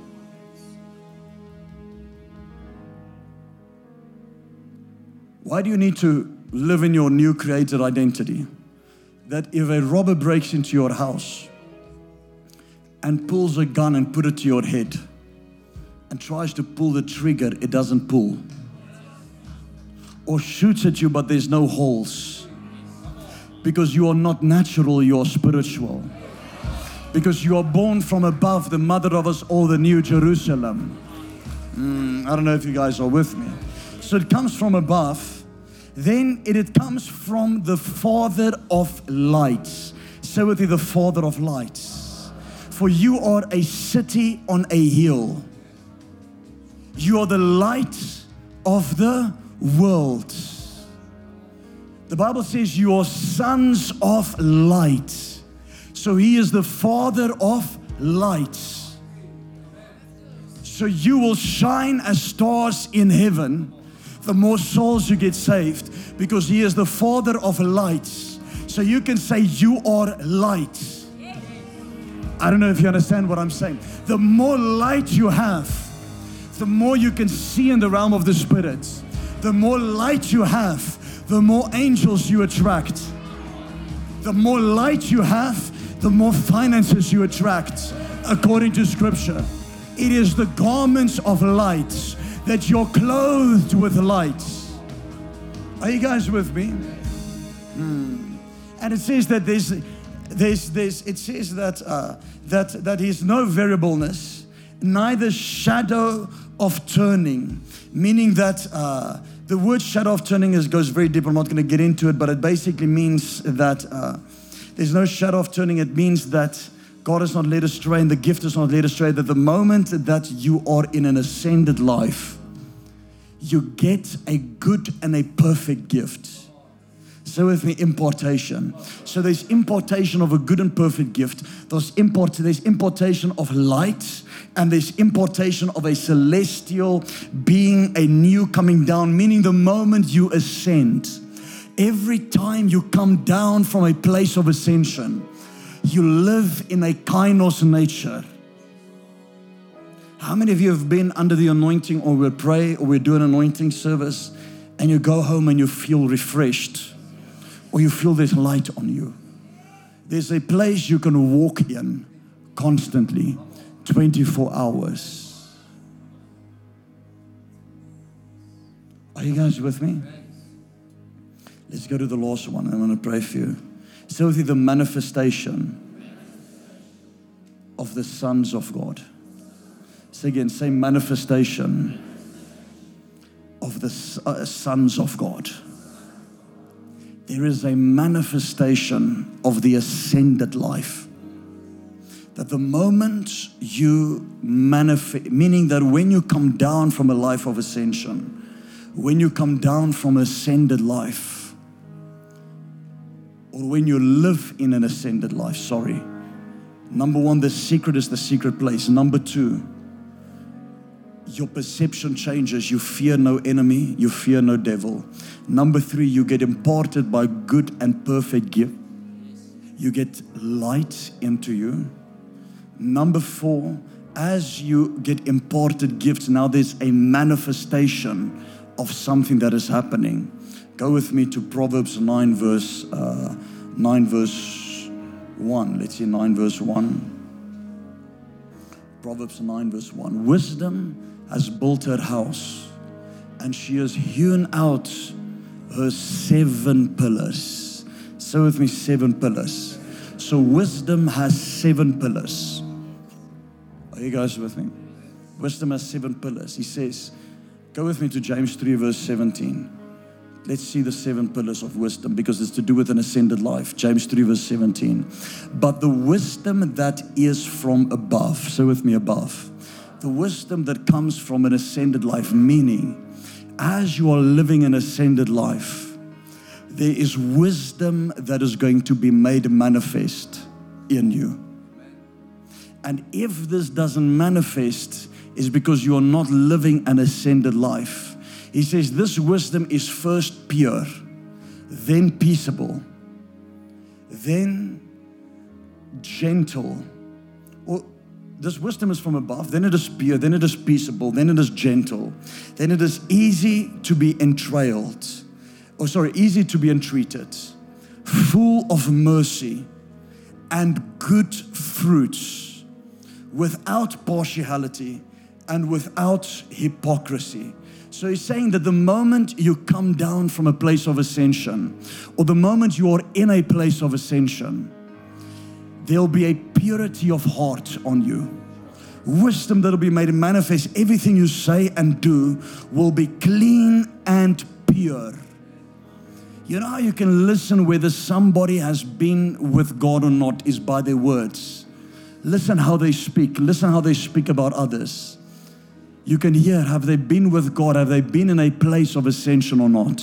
Why do you need to live in your new created identity? That if a robber breaks into your house and pulls a gun and put it to your head and tries to pull the trigger, it doesn't pull. Or shoots at you, but there's no holes. Because you are not natural, you are spiritual. Because you are born from above, the mother of us all, the New Jerusalem. Mm, I don't know if you guys are with me. So it comes from above, then it, it comes from the Father of lights. Say with me, the Father of lights. For you are a city on a hill. You are the light of the world. The Bible says you are sons of light. So he is the Father of lights. So you will shine as stars in heaven. The more souls you get saved, because he is the Father of lights. So you can say you are light. I don't know if you understand what I'm saying. The more light you have, the more you can see in the realm of the Spirit. The more light you have, the more angels you attract. The more light you have, the more finances you attract, according to Scripture. It is the garments of light, that you're clothed with light. Are you guys with me? Mm. And it says that there's, there's, there's it says that uh, that that is no variableness, neither shadow of turning, meaning that uh, the word shadow of turning is goes very deep. I'm not going to get into it, but it basically means that uh, there's no shadow of turning. It means that God is not led astray and the gift is not led astray, that the moment that you are in an ascended life, you get a good and a perfect gift. So with me, importation. So there's importation of a good and perfect gift. There's, import, there's importation of light, and there's importation of a celestial being, a new coming down, meaning the moment you ascend, every time you come down from a place of ascension, you live in a kainos nature. How many of you have been under the anointing, or we pray, or we do an anointing service, and you go home and you feel refreshed, or you feel this light on you? There's a place you can walk in constantly, twenty-four hours. Are you guys with me? Let's go to the last one. I'm going to pray for you. So the manifestation of the sons of God. Say again, say manifestation of the uh, sons of God. There is a manifestation of the ascended life. That the moment you manifest, meaning that when you come down from a life of ascension, when you come down from ascended life, or when you live in an ascended life, sorry. Number one, the secret is the secret place. Number two, your perception changes. You fear no enemy, you fear no devil. Number three, you get imparted by good and perfect gift. You get light into you. Number four, as you get imparted gifts, now there's a manifestation of something that is happening. Go with me to Proverbs nine verse uh, nine verse one. Let's see nine verse one. Proverbs nine verse one. Wisdom has built her house, and she has hewn out her seven pillars. Say with me, seven pillars. So wisdom has seven pillars. Are you guys with me? Wisdom has seven pillars. He says, go with me to James three verse seventeen. Let's see the seven pillars of wisdom, because it's to do with an ascended life. James three verse seventeen. But the wisdom that is from above, so with me, above. The wisdom that comes from an ascended life, meaning as you are living an ascended life, there is wisdom that is going to be made manifest in you. And if this doesn't manifest, it's because you are not living an ascended life. He says, this wisdom is first pure, then peaceable, then gentle. Or this wisdom is from above, then it is pure, then it is peaceable, then it is gentle, then it is easy to be entrailed, or sorry, easy to be entreated, full of mercy and good fruits, without partiality and without hypocrisy. So he's saying that the moment you come down from a place of ascension, or the moment you are in a place of ascension, there'll be a purity of heart on you. Wisdom that'll be made manifest. Everything you say and do will be clean and pure. You know how you can listen whether somebody has been with God or not is by their words. Listen how they speak. Listen how they speak about others. You can hear, have they been with God? Have they been in a place of ascension or not?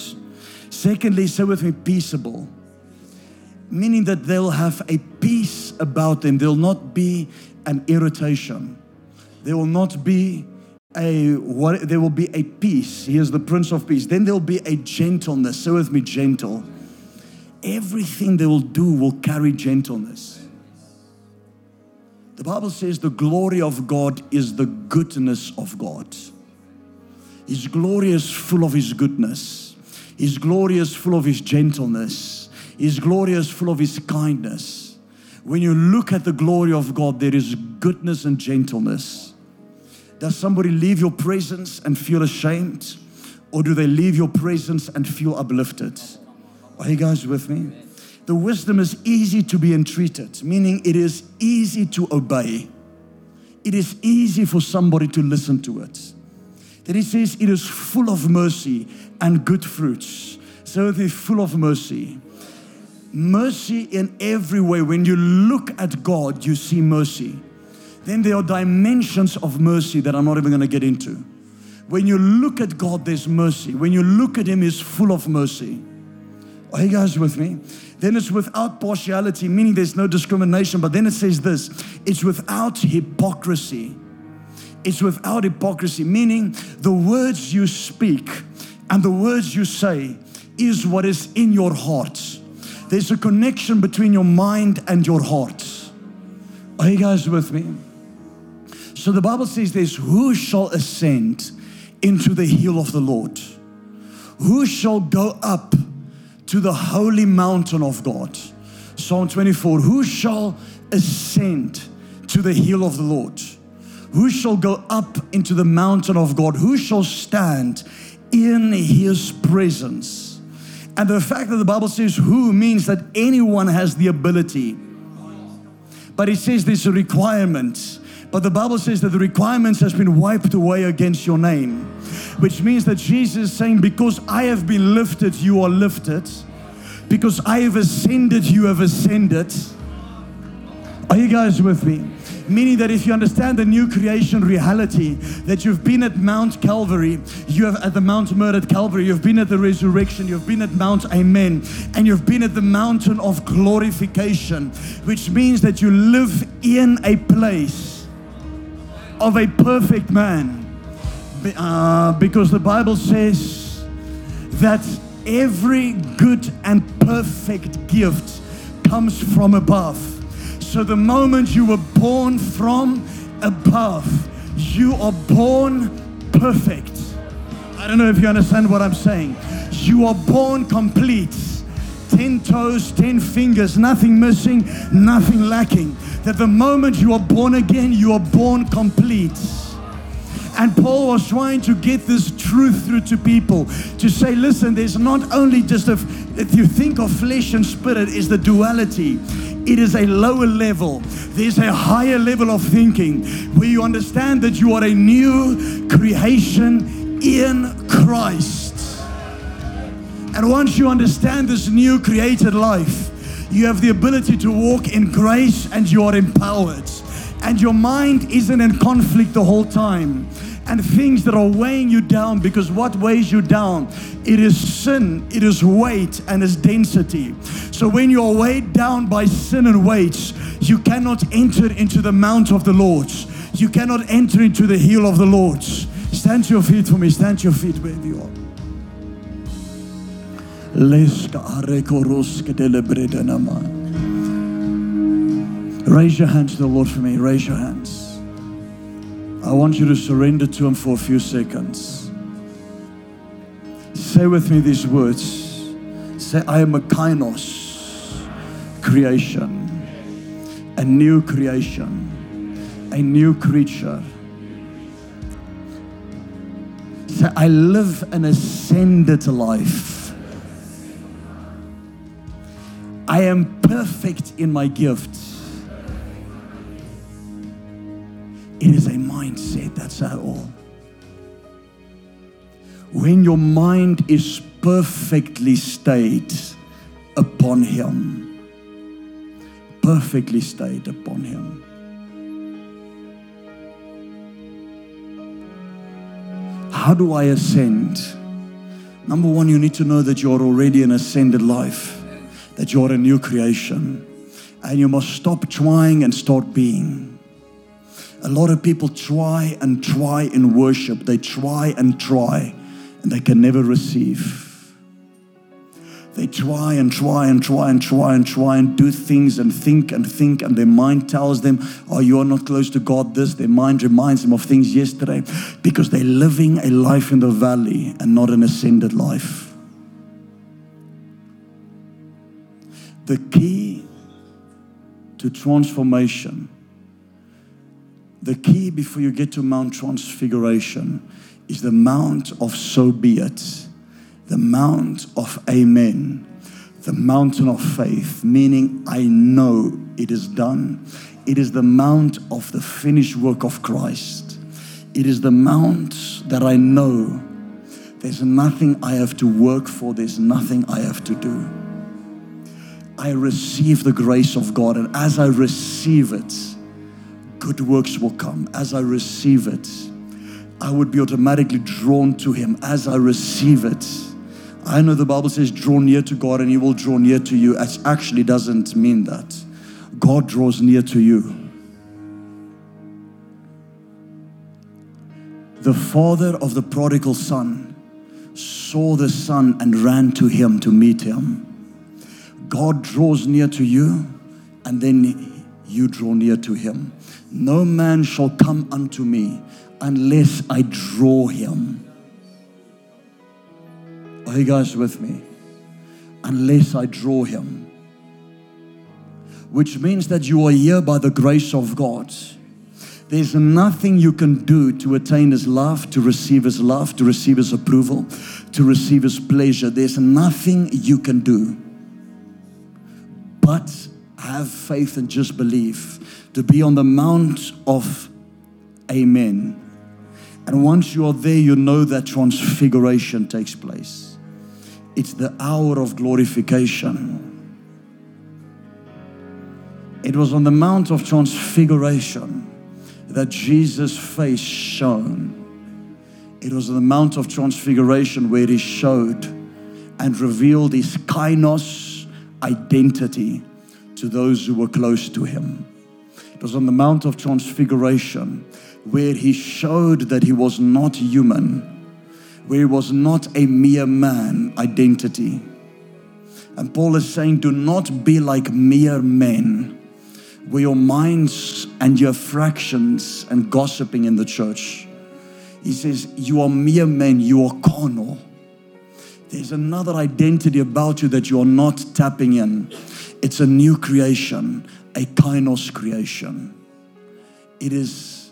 Secondly, say with me, peaceable. Meaning that they'll have a peace about them. There will not be an irritation. There will not be a, what, there will be a peace. He is the Prince of Peace. Then there will be a gentleness. Say with me, gentle. Everything they will do will carry gentleness. The Bible says the glory of God is the goodness of God. His glory is full of His goodness. His glory is full of His gentleness. His glory is full of His kindness. When you look at the glory of God, there is goodness and gentleness. Does somebody leave your presence and feel ashamed? Or do they leave your presence and feel uplifted? Are you guys with me? The wisdom is easy to be entreated, meaning it is easy to obey. It is easy for somebody to listen to it. Then he says it is full of mercy and good fruits. So it is full of mercy. Mercy in every way. When you look at God, you see mercy. Then there are dimensions of mercy that I'm not even going to get into. When you look at God, there's mercy. When you look at Him, He's full of mercy. Are you guys with me? Then it's without partiality, meaning there's no discrimination. But then it says this, it's without hypocrisy. It's without hypocrisy, meaning the words you speak and the words you say is what is in your heart. There's a connection between your mind and your heart. Are you guys with me? So the Bible says this, who shall ascend into the hill of the Lord? Who shall go up to the holy mountain of God? Psalm twenty-four, who shall ascend to the hill of the Lord? Who shall go up into the mountain of God? Who shall stand in His presence? And the fact that the Bible says who means that anyone has the ability. But it says there's a requirement. But the Bible says that the requirements has been wiped away against your name, which means that Jesus is saying, because I have been lifted, you are lifted. Because I have ascended, you have ascended. Are you guys with me? Meaning that if you understand the new creation reality, that you've been at Mount Calvary, you have at the Mount Moriah at Calvary, you've been at the resurrection, you've been at Mount Amen, and you've been at the mountain of glorification, which means that you live in a place of a perfect man, uh, because the Bible says that every good and perfect gift comes from above. So the moment you were born from above, you are born perfect. I don't know if you understand what I'm saying. You are born complete. Ten toes, ten fingers, nothing missing, nothing lacking. That the moment you are born again, you are born complete. And Paul was trying to get this truth through to people, to say, listen, there's not only just a, if you think of flesh and spirit, is the duality. It is a lower level. There's a higher level of thinking where you understand that you are a new creation in Christ. And once you understand this new created life, you have the ability to walk in grace and you are empowered. And your mind isn't in conflict the whole time. And things that are weighing you down, because what weighs you down? It is sin, it is weight, and it's density. So when you are weighed down by sin and weights, you cannot enter into the mount of the Lord. You cannot enter into the hill of the Lord. Stand to your feet for me. Stand to your feet wherever you are. Raise your hands to the Lord for me. Raise your hands. I want you to surrender to Him for a few seconds. Say with me these words. Say, I am a kainos creation, a new creation, a new creature. Say, I live an ascended life. I am perfect in my gifts. It is a mindset, that's all. When your mind is perfectly stayed upon Him, perfectly stayed upon Him. How do I ascend? Number one, you need to know that you're already an ascended life. That you're a new creation. and you must stop trying and start being. A lot of people try and try in worship. They try and try, and they can never receive. They try and try and try and try and try and do things and think and think, and their mind tells them, oh, you are not close to God, this. Their mind reminds them of things yesterday because they're living a life in the valley and not an ascended life. The key to transformation, the key before you get to Mount Transfiguration is the Mount of So Be It. The Mount of Amen, the mountain of faith, meaning I know it is done. It is the Mount of the finished work of Christ. It is the Mount that I know there's nothing I have to work for, there's nothing I have to do. I receive the grace of God, and as I receive it, good works will come. As I receive it, I would be automatically drawn to Him as I receive it. I know the Bible says, draw near to God and He will draw near to you. It actually doesn't mean that. God draws near to you. The father of the prodigal son saw the son and ran to him to meet him. God draws near to you, and then you draw near to Him. No man shall come unto me unless I draw him. Are you guys with me? Unless I draw him. Which means that you are here by the grace of God. There's nothing you can do to attain His love, to receive His love, to receive His approval, to receive His pleasure. There's nothing you can do. But have faith and just believe. To be on the Mount of Amen. And once you are there, you know that transfiguration takes place. It's the hour of glorification. It was on the Mount of Transfiguration that Jesus' face shone. It was on the Mount of Transfiguration where He showed and revealed His kainos identity to those who were close to Him. It was on the Mount of Transfiguration where He showed that He was not human, where He was not a mere man identity. And Paul is saying, do not be like mere men, where your minds and your fractions and gossiping in the church. He says, you are mere men, you are carnal. There's another identity about you that you are not tapping in. It's a new creation, a kainos creation. It is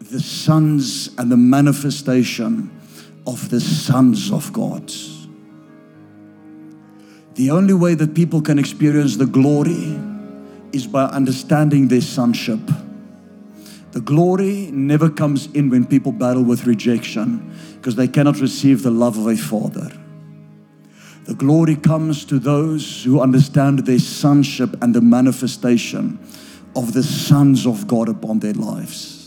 the sons and the manifestation of the sons of God. The only way that people can experience the glory is by understanding their sonship. The glory never comes in when people battle with rejection because they cannot receive the love of a father. The glory comes to those who understand their sonship and the manifestation of the sons of God upon their lives.